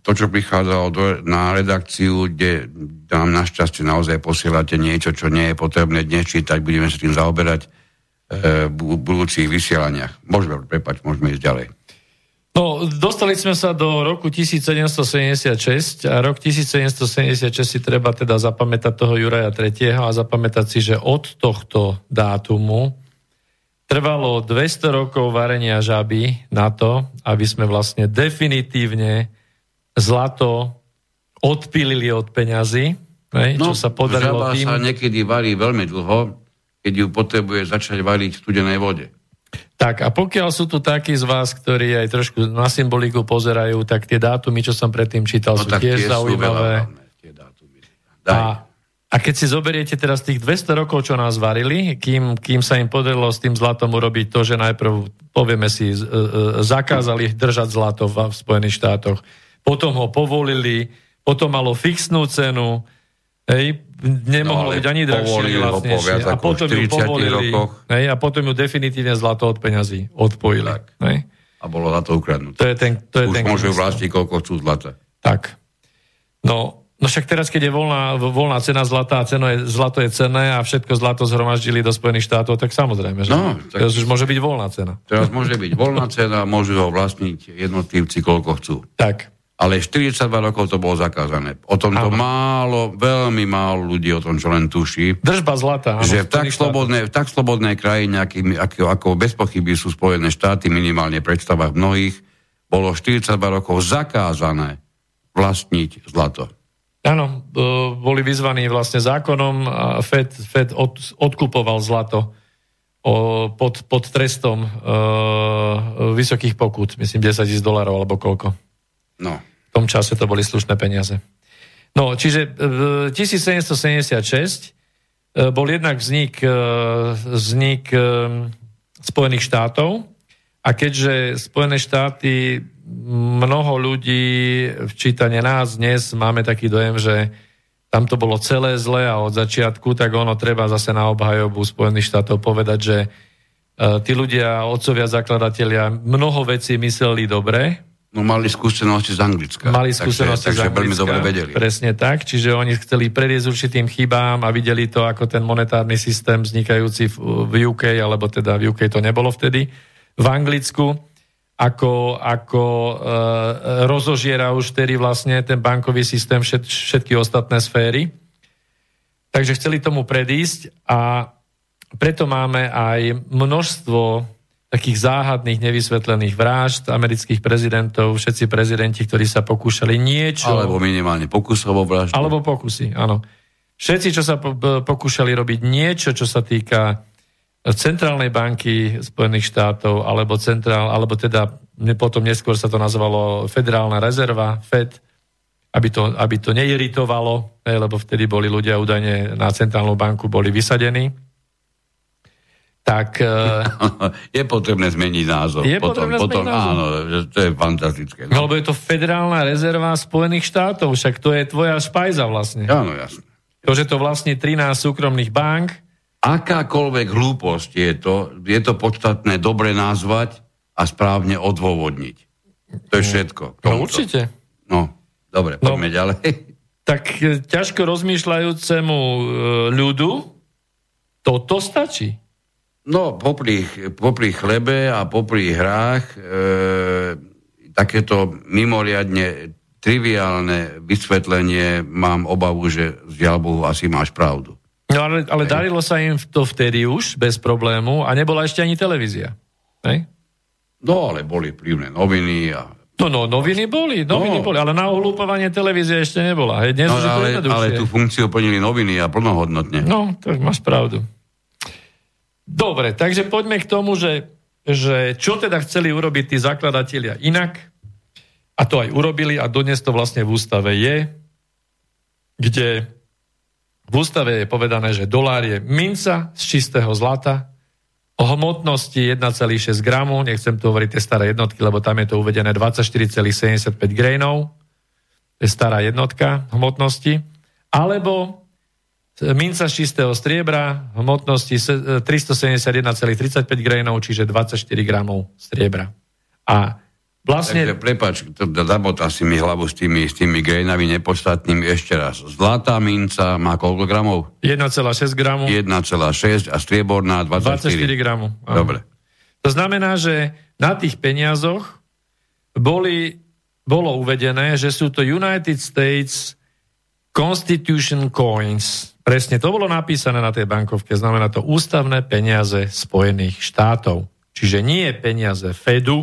to, čo prichádzalo do, na redakciu, kde nám našťastie naozaj posielate niečo, čo nie je potrebné dnes čítať, budeme sa tým zaoberať e, v budúcich vysielaniach. Môžeme, prepáč, môžeme ísť ďalej. No, dostali sme sa do roku sedemnásťsedemdesiatšesť a rok sedemnásťsedemdesiatšesť si treba teda zapamätať toho Juraja tretieho a zapamätať si, že od tohto dátumu trvalo dvesto rokov varenia žaby na to, aby sme vlastne definitívne zlato odpilili od peňazí, ne, čo no, sa podarilo tým. Žaba sa niekedy varí veľmi dlho, keď ju potrebuje začať variť v studenej vode. Tak a pokiaľ sú tu takí z vás, ktorí aj trošku na symboliku pozerajú, tak tie dátumy, čo som predtým čítal, no, sú tiež tie zaujímavé. Sú veľa, a, a keď si zoberiete teraz tých dvesto rokov, čo nás varili, kým, kým sa im podarilo s tým zlatom urobiť to, že najprv, povieme si, z, e, zakázali držať zlato v, v Spojených štátoch, potom ho povolili, potom malo fixnú cenu, hej, nemohlo no, byť ani drahšie vlastne. A potom ju povolili. Hej, a potom ju definitívne zlato od peňazí odpojili. Hej. A bolo zlato ukradnuté. To je ten, to je Už ten môžu vlastniť, koľko chcú zlata. Tak. No, no však teraz, keď je voľná, voľná cena zlata a ceno je, zlato je cenné a všetko zlato zhromaždili do Spojených štátov, tak samozrejme, že no, tak teraz už môže byť voľná cena. Teraz môže byť voľná cena, môžu ho vlastniť jednotlivci, koľko chcú. Tak. Ale štyridsaťdva rokov to bolo zakázané. O tomto málo, veľmi málo ľudí o tom, čo len tuší. Držba zlata. Že v tak, slobodné, v tak slobodnej krajine, aký, aký, ako bez pochyby sú Spojené štáty, minimálne predstavách mnohých, bolo štyridsaťdva rokov zakázané vlastniť zlato. Áno, boli vyzvaní vlastne zákonom a Fed, Fed od, odkupoval zlato o, pod, pod trestom e, vysokých pokút, myslím desať tisíc dolárov alebo koľko. No. V tom čase to boli slušné peniaze. No, čiže sedemnásťsedemdesiatšesť bol jednak vznik, vznik Spojených štátov a keďže Spojené štáty, mnoho ľudí, včítane nás dnes, máme taký dojem, že tam to bolo celé zlé a od začiatku, tak ono treba zase na obhajobu Spojených štátov povedať, že tí ľudia, otcovia, zakladatelia, mnoho vecí mysleli dobre. No, mali skúsenosti z Anglicka. Mali skúsenosti takže, z Anglicka, takže veľmi dobre vedeli. Presne tak, čiže oni chceli prediesť určitým chybám a videli to ako ten monetárny systém vznikajúci v ú ká, alebo teda v ú ká to nebolo vtedy, v Anglicku, ako, ako e, rozožiera už tedy vlastne ten bankový systém všet, všetky ostatné sféry. Takže chceli tomu predísť a preto máme aj množstvo takých záhadných, nevysvetlených vražd amerických prezidentov, všetci prezidenti, ktorí sa pokúšali niečo. Alebo minimálne pokusov o vraždu. Alebo pokusy, áno. Všetci, čo sa pokúšali robiť niečo, čo sa týka centrálnej banky Spojených štátov, alebo centrál, alebo teda potom neskôr sa to nazvalo Federálna rezerva, Fed, aby to, aby to neiritovalo, lebo vtedy boli ľudia údajne na centrálnu banku boli vysadení. Tak je potrebné zmeniť názov. Je potom, potrebné potom, zmeniť názov. Áno, to je fantastické. No? Lebo je to Federálna rezerva Spojených štátov, však to je tvoja špajza vlastne. Áno, jasne. To, že to vlastní trinásť súkromných bank. Akákoľvek hlúposť je to, je to podstatné dobre nazvať a správne odôvodniť. To je všetko. No určite. No, dobre, poďme no, ďalej. Tak ťažko rozmýšľajúcemu ľudu toto stačí. No, popri, popri chlebe a popri hrách e, takéto mimoriadne triviálne vysvetlenie mám obavu, že žiaľ Bohu, asi máš pravdu. No, ale, ale darilo sa im to vtedy už bez problému a nebola ešte ani televízia. Hej? No, ale boli vplyvné noviny a... No, no, noviny boli, noviny no. boli, ale na ohlúpovanie televízie ešte nebola. Hej, dnes no, už je to ale, ale tú funkciu plnili noviny a plnohodnotne. No, tak máš pravdu. Dobre, takže poďme k tomu, že, že čo teda chceli urobiť tí zakladatelia inak, a to aj urobili, a dodnes to vlastne v ústave je, kde v ústave je povedané, že dolár je minca z čistého zlata o hmotnosti jeden celá šesť gramu, nechcem to hovoriť tie staré jednotky, lebo tam je to uvedené dvadsaťštyri celá sedemdesiatpäť grainov, to je stará jednotka hmotnosti, alebo minca z čistého striebra hmotnosti tristosedemdesiatjeden celá tridsaťpäť grainov, čiže dvadsaťštyri gramov striebra. A vlastne... Takže, prepáč, zabota si mi hlavu s tými, s tými grainami nepodstatnými ešte raz. Zlatá minca má koľko gramov? jeden celá šesť gramu. jeden celá šesť a strieborná dvadsaťštyri. dvadsaťštyri gramov. Dobre. To znamená, že na tých peniazoch boli, bolo uvedené, že sú to United States Constitution Coins. Presne, to bolo napísané na tej bankovke, znamená to ústavné peniaze Spojených štátov. Čiže nie peniaze Fedu,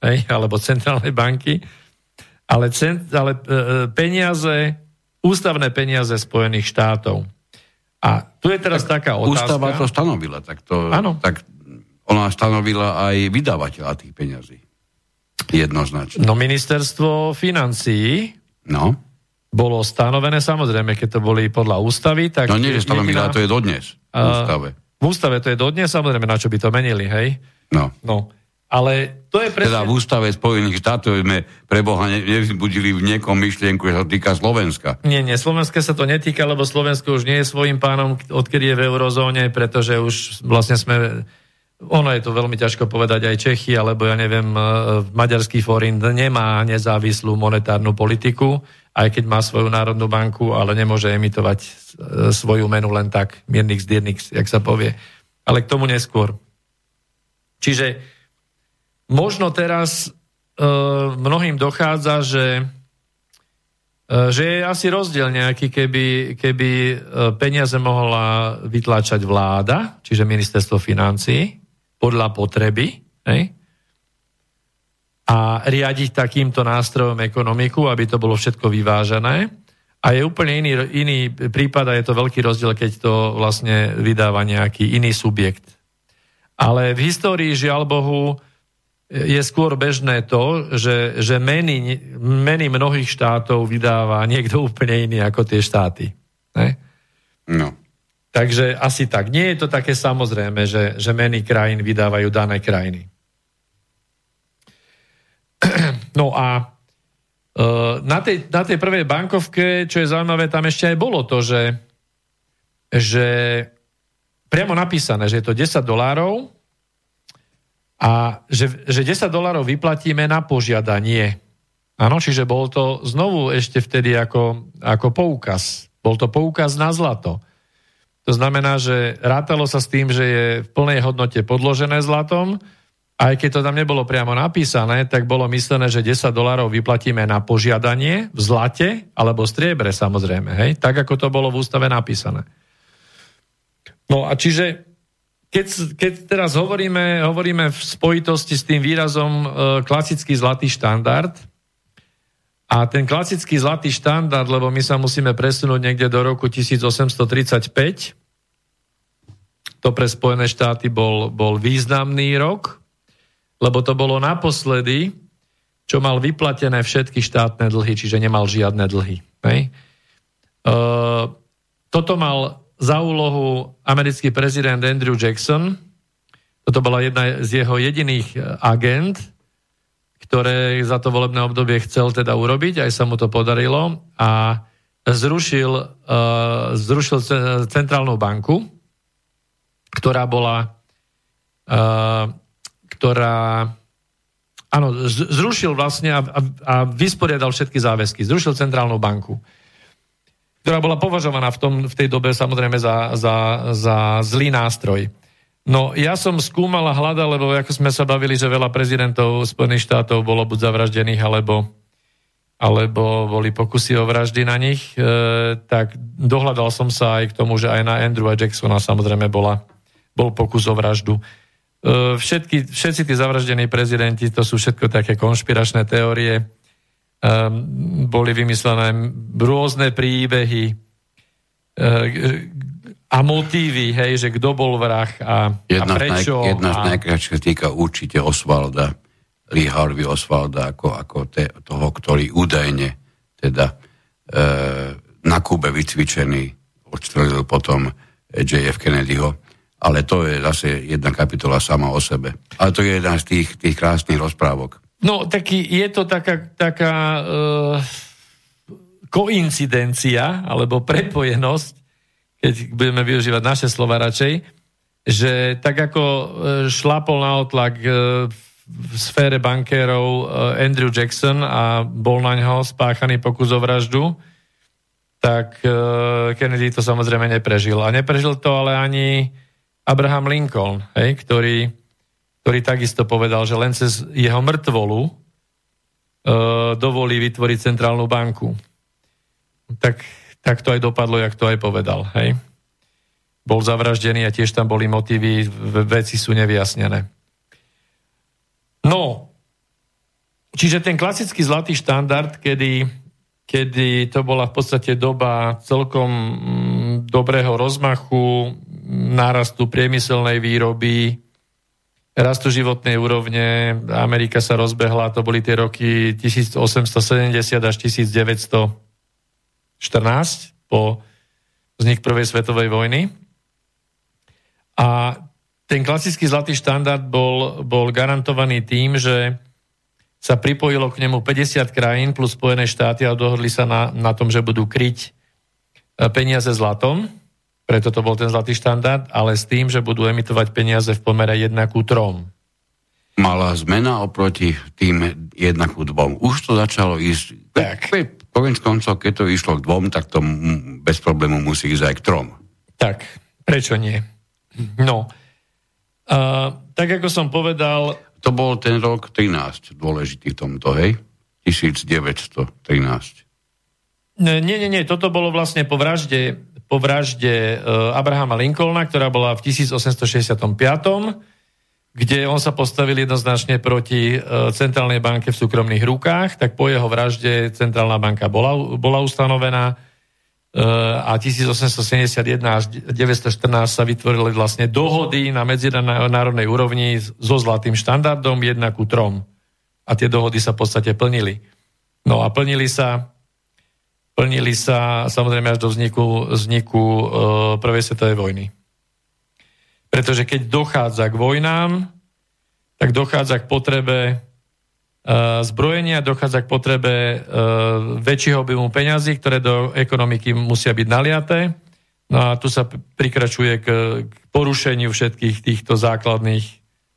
hej, alebo centrálnej banky, ale, cent, ale peniaze, ústavné peniaze Spojených štátov. A tu je teraz tak, taká otázka... Ústava to stanovila, tak to... Áno. Tak ona stanovila aj vydavateľa tých peniazí. Jednoznačne. No, ministerstvo financií... No... bolo stanovené, samozrejme, keď to boli podľa ústavy, tak... No nie, že stanovila, to je dodnes v ústave. V ústave to je dodnes, samozrejme, na čo by to menili, hej? No. No, ale to je presne... Teda v ústave Spojených štátov sme pre Boha nevzbudili v niekom myšlienku, že sa týka Slovenska. Nie, nie, Slovenska sa to netýka, lebo Slovensko už nie je svojím pánom, odkedy je v eurozóne, pretože už vlastne sme... Ono je to veľmi ťažko povedať, aj Čechy, alebo ja neviem, maďarský forint nemá nezávislú monetárnu politiku, aj keď má svoju národnú banku, ale nemôže emitovať svoju menu len tak, miernik z diernik, jak sa povie. Ale k tomu neskôr. Čiže možno teraz e, mnohým dochádza, že, e, že je asi rozdiel nejaký, keby, keby peniaze mohla vytláčať vláda, čiže ministerstvo financií, podľa potreby, hej? A riadiť takýmto nástrojom ekonomiku, aby to bolo všetko vyvážené. A je úplne iný, iný prípad a je to veľký rozdiel, keď to vlastne vydáva nejaký iný subjekt. Ale v histórii, žiaľ Bohu, je skôr bežné to, že, že meny, meny mnohých štátov vydáva niekto úplne iný ako tie štáty. Ne? No. Takže asi tak. Nie je to také samozrejme, že, že meny krajín vydávajú dané krajiny. No a na tej, na tej prvej bankovke, čo je zaujímavé, tam ešte aj bolo to, že, že priamo napísané, že je to desať dolárov a že, že desať dolárov vyplatíme na požiadanie. Áno, čiže bol to znovu ešte vtedy ako, ako poukaz. Bol to poukaz na zlato. To znamená, že rátalo sa s tým, že je v plnej hodnote podložené zlatom. Aj keď to tam nebolo priamo napísané, tak bolo myslené, že desať dolárov vyplatíme na požiadanie v zlate alebo striebre, samozrejme, hej? Tak ako to bolo v ústave napísané. No a čiže, keď, keď teraz hovoríme, hovoríme v spojitosti s tým výrazom e, klasický zlatý štandard, a ten klasický zlatý štandard, lebo my sa musíme presunúť niekde do roku tisícosemstotridsaťpäť, to pre Spojené štáty bol, bol významný rok, lebo to bolo naposledy, čo mal vyplatené všetky štátne dlhy, čiže nemal žiadne dlhy. Hej. E, toto mal za úlohu americký prezident Andrew Jackson. Toto bola jedna z jeho jediných agend, ktoré za to volebné obdobie chcel teda urobiť, aj sa mu to podarilo a zrušil, e, zrušil centrálnu banku, ktorá bola... E, ktorá áno, zrušil vlastne a, a, a vysporiadal všetky záväzky. Zrušil centrálnu banku, ktorá bola považovaná v, tom, v tej dobe samozrejme za, za, za zlý nástroj. No, ja som skúmal a hľadal, lebo ako sme sa bavili, že veľa prezidentov Spojených štátov bolo buď zavraždených, alebo, alebo boli pokusy o vraždy na nich, e, tak dohľadal som sa aj k tomu, že aj na Andrewa Jacksona samozrejme bola, bol pokus o vraždu. E, všetky, všetci tí zavraždení prezidenti, to sú všetko také konšpiračné teórie, e, boli vymyslené rôzne príbehy, e, a motívy, hej, že kto bol vrah a, a prečo. Naj, jedna z a... najkrajších týka určite Osvalda, Lee Harvey Osvalda, ako, ako te, toho, ktorý údajne teda e, na Kube vycvičený odstrelil potom J F Kennedyho, ale to je zase jedna kapitola sama o sebe. Ale to je jedna z tých, tých krásnych rozprávok. No, taký, je to taká, taká e, koincidencia, alebo prepojenosť, keď budeme využívať naše slova radšej, že tak ako šlapol na otlak v sfére bankérov Andrew Jackson a bol na ňo spáchaný pokus o vraždu, tak Kennedy to samozrejme neprežil. A neprežil to ale ani Abraham Lincoln, hej, ktorý, ktorý takisto povedal, že len cez jeho mŕtvolu uh, dovolí vytvoriť centrálnu banku. Tak Tak to aj dopadlo, jak to aj povedal. Hej? Bol zavraždený a tiež tam boli motívy, veci sú nevyjasnené. No, čiže ten klasický zlatý štandard, kedy, kedy to bola v podstate doba celkom dobrého rozmachu, nárastu priemyselnej výroby, rastu životnej úrovne, Amerika sa rozbehla, to boli tie roky osemnásťsedemdesiat až devätnásťstoštrnásť po vznik prvej svetovej vojny. A ten klasický zlatý štandard bol, bol garantovaný tým, že sa pripojilo k nemu päťdesiat krajín plus Spojené štáty a dohodli sa na, na tom, že budú kryť peniaze zlatom, preto to bol ten zlatý štandard, ale s tým, že budú emitovať peniaze v pomere jeden ku trom. Malá zmena oproti tým jeden ku dvom. Už to začalo ísť... Tak. Konec koncov, keď to išlo k dvom, tak to bez problému musí ísť aj k trom. Tak, prečo nie? No, uh, tak ako som povedal... To bol ten rok trinásť dôležitý v tomto, hej? devätnásťstotrinásť. Nie, nie, nie, toto bolo vlastne po vražde, po vražde uh, Abrahama Lincolna, ktorá bola v osemnásťstošesťdesiatpäť, kde on sa postavil jednoznačne proti centrálnej banke v súkromných rukách, tak po jeho vražde centrálna banka bola, bola ustanovená a osemnásťstosedemdesiatjeden až devätnásťstoštrnásť sa vytvorili vlastne dohody na medzinárodnej úrovni so zlatým štandardom jeden ku trom. A tie dohody sa v podstate plnili. No a plnili sa, plnili sa samozrejme až do vzniku, vzniku prvej svetovej vojny. Pretože keď dochádza k vojnám, tak dochádza k potrebe e, zbrojenia, dochádza k potrebe e, väčšieho objemu peňazí, ktoré do ekonomiky musia byť naliaté. No a tu sa prikračuje k, k porušeniu všetkých týchto základných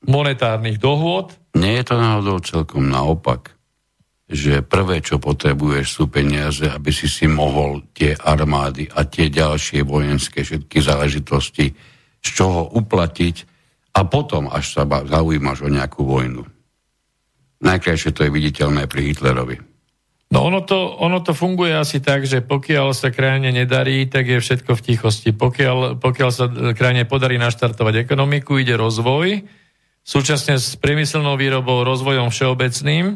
monetárnych dohôd. Nie je to náhodou celkom naopak, že prvé, čo potrebuješ, sú peniaze, aby si si mohol tie armády a tie ďalšie vojenské všetky záležitosti z čoho uplatiť a potom až sa zaujímaš o nejakú vojnu. Najkrajšie to je viditeľné pri Hitlerovi. No ono to, ono to funguje asi tak, že pokiaľ sa krajine nedarí, tak je všetko v tichosti. Pokiaľ, pokiaľ sa krajine podarí naštartovať ekonomiku, ide rozvoj, súčasne s priemyselnou výrobou, rozvojom všeobecným,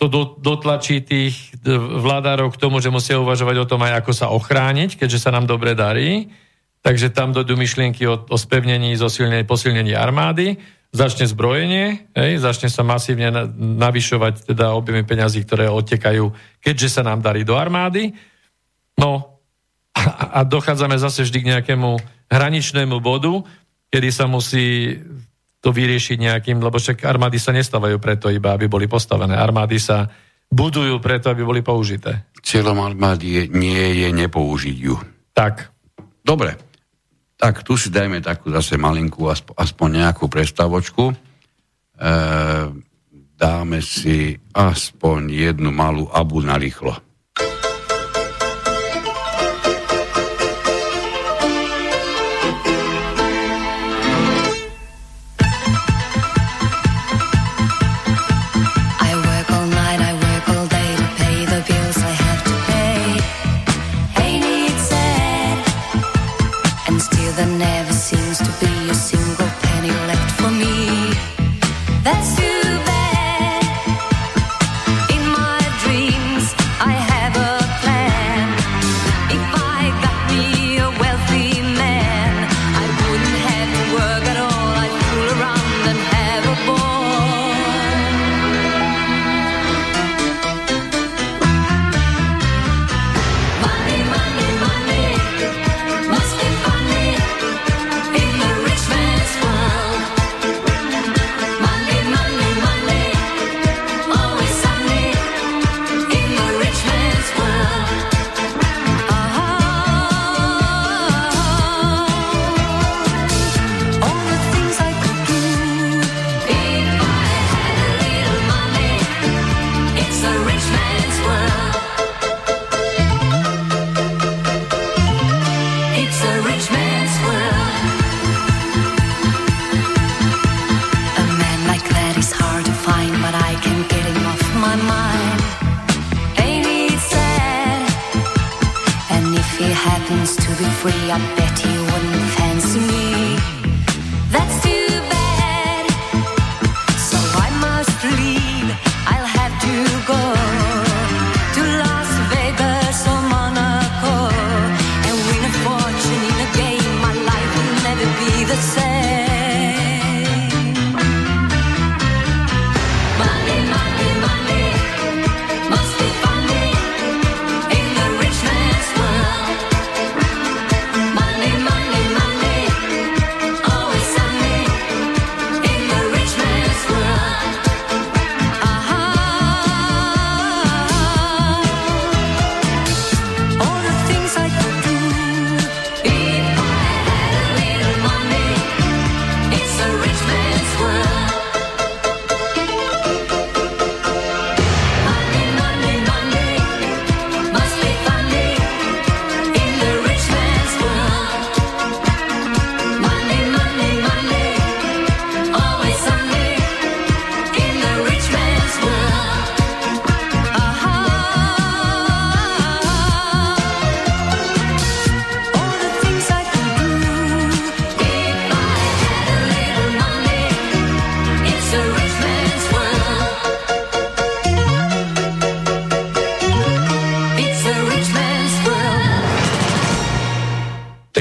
to dotlačí tých vládárov k tomu, že musia uvažovať o tom aj ako sa ochrániť, keďže sa nám dobre darí. Takže tam dojdú myšlienky o, o spevnení, zosilnení, posilnení armády, začne zbrojenie, hej, začne sa masívne navyšovať teda objemy peňazí, ktoré odtekajú, keďže sa nám darí do armády. No a, a dochádzame zase vždy k nejakému hraničnému bodu, kedy sa musí to vyriešiť nejakým, lebo však armády sa nestávajú preto iba, aby boli postavené. Armády sa budujú preto, aby boli použité. Cieľom armády nie je nepoužiť ju. Tak. Dobre. Tak tu si dajme takú zase malinkú, aspoň nejakú prestavočku. E, dáme si aspoň jednu malú abu na rýchlo. there never seems to be a single penny left for me. That's you.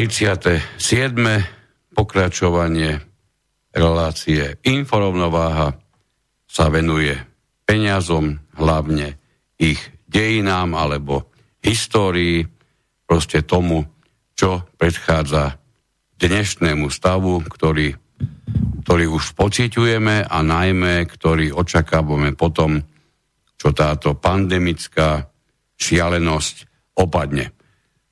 tridsiate siedme pokračovanie relácie InfoRovnováha sa venuje peniazom, hlavne ich dejinám alebo histórii, proste tomu, čo predchádza dnešnému stavu, ktorý, ktorý už pociťujeme a najmä, ktorý očakávame potom, čo táto pandemická šialenosť opadne.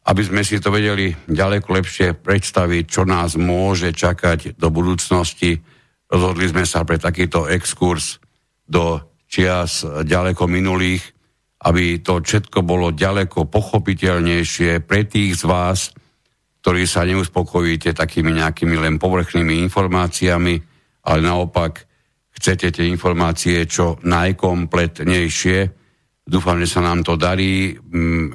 Aby sme si to vedeli ďaleko lepšie predstaviť, čo nás môže čakať do budúcnosti, rozhodli sme sa pre takýto exkurs do čias ďaleko minulých, aby to všetko bolo ďaleko pochopiteľnejšie pre tých z vás, ktorí sa neuspokojíte takými nejakými len povrchnými informáciami, ale naopak chcete tie informácie čo najkompletnejšie. Dúfam, že sa nám to darí.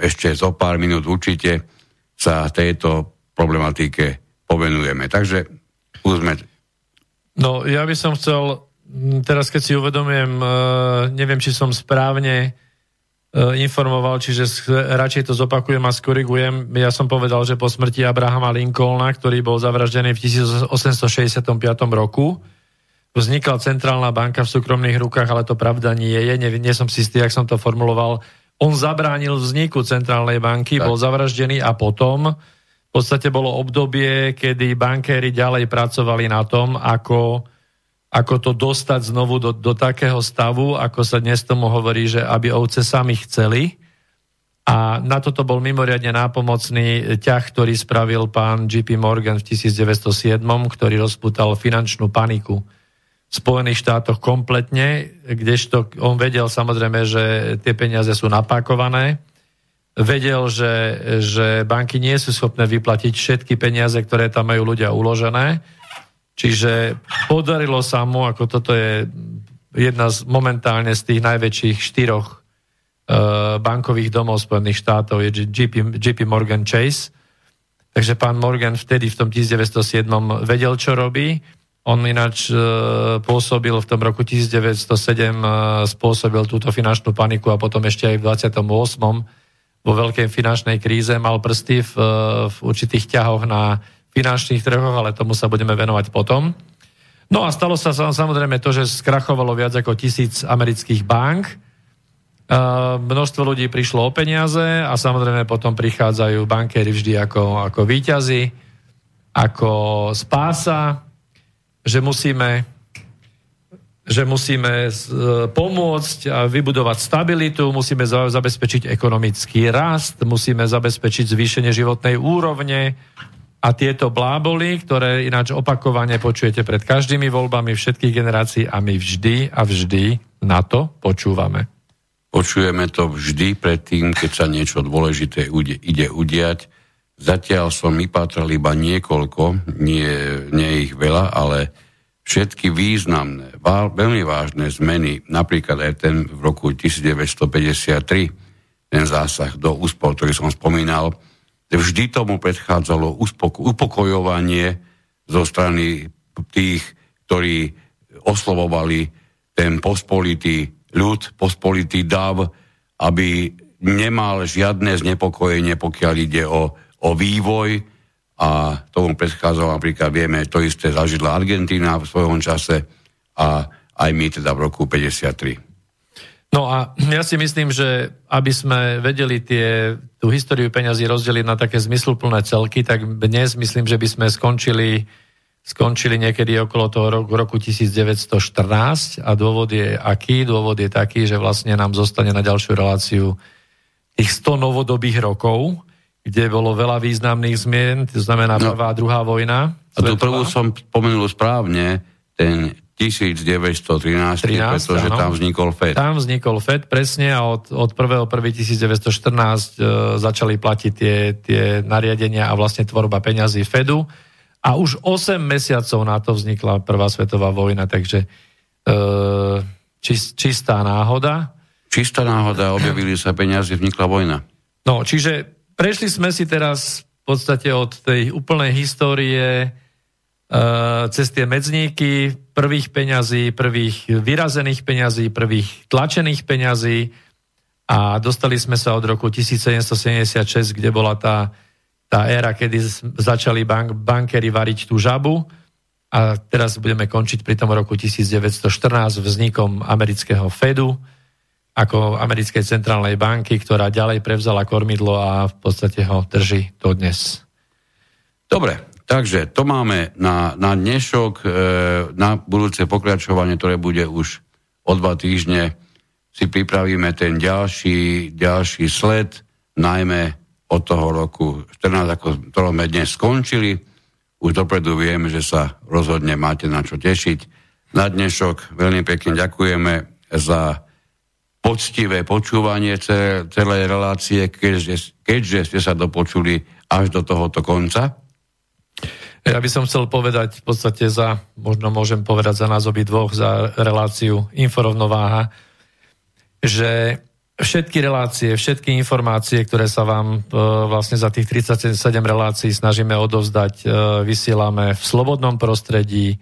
Ešte zo pár minút určite sa tejto problematike povenujeme. Takže uzme. No, ja by som chcel, teraz keď si uvedomujem, neviem, či som správne informoval, čiže radšej to zopakujem a skorigujem. Ja som povedal, že po smrti Abrahama Lincolna, ktorý bol zavraždený v tisícosemstošesťdesiatpäť roku, vznikla centrálna banka v súkromných rukách, ale to pravda nie je, nie, nie som si istý, jak som to formuloval. On zabránil vzniku centrálnej banky, tak. Bol zavraždený a potom v podstate bolo obdobie, kedy bankéri ďalej pracovali na tom, ako, ako to dostať znovu do, do takého stavu, ako sa dnes tomu hovorí, že aby ovce sami chceli. A na toto bol mimoriadne nápomocný ťah, ktorý spravil pán J P Morgan v devätnásťstosedem, ktorý rozputal finančnú paniku Spojených štátoch kompletne, kdežto on vedel samozrejme, že tie peniaze sú napakované. Vedel, že, že banky nie sú schopné vyplatiť všetky peniaze, ktoré tam majú ľudia uložené. Čiže podarilo sa mu, ako toto je jedna z, momentálne z tých najväčších štyroch uh, bankových domov Spojených štátov, je J P Morgan Chase, Takže pán Morgan vtedy v tom devätnásťstosedem vedel, čo robí. On ináč e, pôsobil v tom roku devätnásťstosedem, e, spôsobil túto finančnú paniku a potom ešte aj v dvadsiatom ôsmom vo veľkej finančnej kríze mal prsty v, e, v určitých ťahoch na finančných trhoch, ale tomu sa budeme venovať potom. No a stalo sa samozrejme to, že skrachovalo viac ako tisíc amerických bank. E, množstvo ľudí prišlo o peniaze a samozrejme potom prichádzajú bankéri vždy ako, ako víťazi, ako spása, že musíme, že musíme pomôcť a vybudovať stabilitu, musíme zabezpečiť ekonomický rast, musíme zabezpečiť zvýšenie životnej úrovne a tieto bláboli, ktoré ináč opakovane počujete pred každými voľbami všetkých generácií a my vždy a vždy na to počúvame. Počujeme to vždy predtým, keď sa niečo dôležité ide udiať. Zatiaľ som vypátral iba niekoľko, nie, nie ich veľa, ale všetky významné, veľmi vážne zmeny, napríklad aj ten v roku devätnásťstopäťdesiattri, ten zásah do úspor, ktorý som spomínal, vždy tomu predchádzalo uspoko- upokojovanie zo strany tých, ktorí oslovovali ten pospolitý ľud, pospolitý dav, aby nemal žiadne znepokojenie, pokiaľ ide o o vývoj a tomu predchádzalo napríklad, vieme, to isté zažila Argentína v svojom čase a aj my teda v roku päťdesiattri. No a ja si myslím, že aby sme vedeli tie, tú históriu peňazí rozdeliť na také zmysluplné celky, tak dnes myslím, že by sme skončili, skončili niekedy okolo toho roku, roku devätnásťstoštrnásť a dôvod je aký? Dôvod je taký, že vlastne nám zostane na ďalšiu reláciu tých sto novodobých rokov, kde bolo veľa významných zmien, to znamená prvá a druhá vojna. A tú prvú som spomenul správne, ten devätnásťstotrinásť, pretože tam vznikol Fed. Tam vznikol Fed, presne, a od, od prvého prvého devätnásťstoštrnásť e, začali platiť tie, tie nariadenia a vlastne tvorba peňazí Fedu. A už osem mesiacov na to vznikla prvá svetová vojna, takže e, čist, čistá náhoda. Čistá náhoda, objavili sa peňazí, vznikla vojna. No, čiže prešli sme si teraz v podstate od tej úplnej histórie e, cez tie medzníky prvých peňazí, prvých vyrazených peňazí, prvých tlačených peňazí a dostali sme sa od roku sedemnásťstosedemdesiatšesť, kde bola tá, tá éra, kedy začali bank, bankéri variť tú žabu a teraz budeme končiť pri tom roku devätnásťstoštrnásť vznikom amerického Fedu, ako americkej centrálnej banky, ktorá ďalej prevzala kormidlo a v podstate ho drží to dnes. Dobre, takže to máme na, na dnešok, na budúce pokračovanie, ktoré bude už o dva týždne, si pripravíme ten ďalší, ďalší sled, najmä od toho roku štrnásť, ako ktorom sme dnes skončili. Už dopredu vieme, že sa rozhodne máte na čo tešiť. Na dnešok veľmi pekne ďakujeme za poctivé počúvanie celej relácie, keďže, keďže ste sa dopočuli až do tohoto konca? Ja by som chcel povedať v podstate za, možno môžem povedať za nás obi dvoch, za reláciu InfoRovnováha, že všetky relácie, všetky informácie, ktoré sa vám e, vlastne za tých tridsaťsedem relácií snažíme odovzdať, e, vysielame v slobodnom prostredí,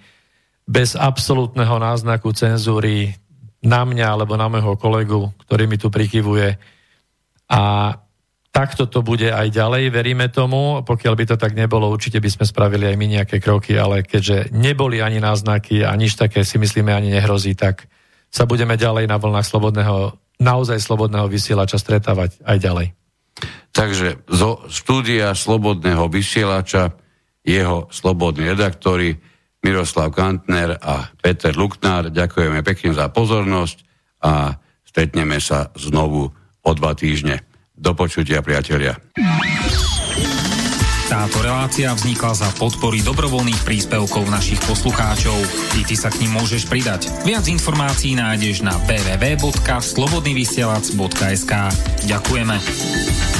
bez absolútneho náznaku cenzúry, na mňa alebo na môjho kolegu, ktorý mi tu prikyvuje. A takto to bude aj ďalej, veríme tomu. Pokiaľ by to tak nebolo, určite by sme spravili aj my nejaké kroky, ale keďže neboli ani náznaky a nič také si myslíme ani nehrozí, tak sa budeme ďalej na vlnách slobodného, naozaj slobodného vysielača stretávať aj ďalej. Takže zo štúdia slobodného vysielača, jeho slobodní redaktori Miroslav Kantner a Peter Luknár. Ďakujeme pekne za pozornosť a stretneme sa znovu o dva týždne. Do počutia, priatelia. Táto relácia vznikla za podpory dobrovoľných príspevkov našich poslucháčov. I ty sa k nim môžeš pridať. Viac informácií nájdeš na w w w bodka slobodnyvysielac bodka es ka. Ďakujeme.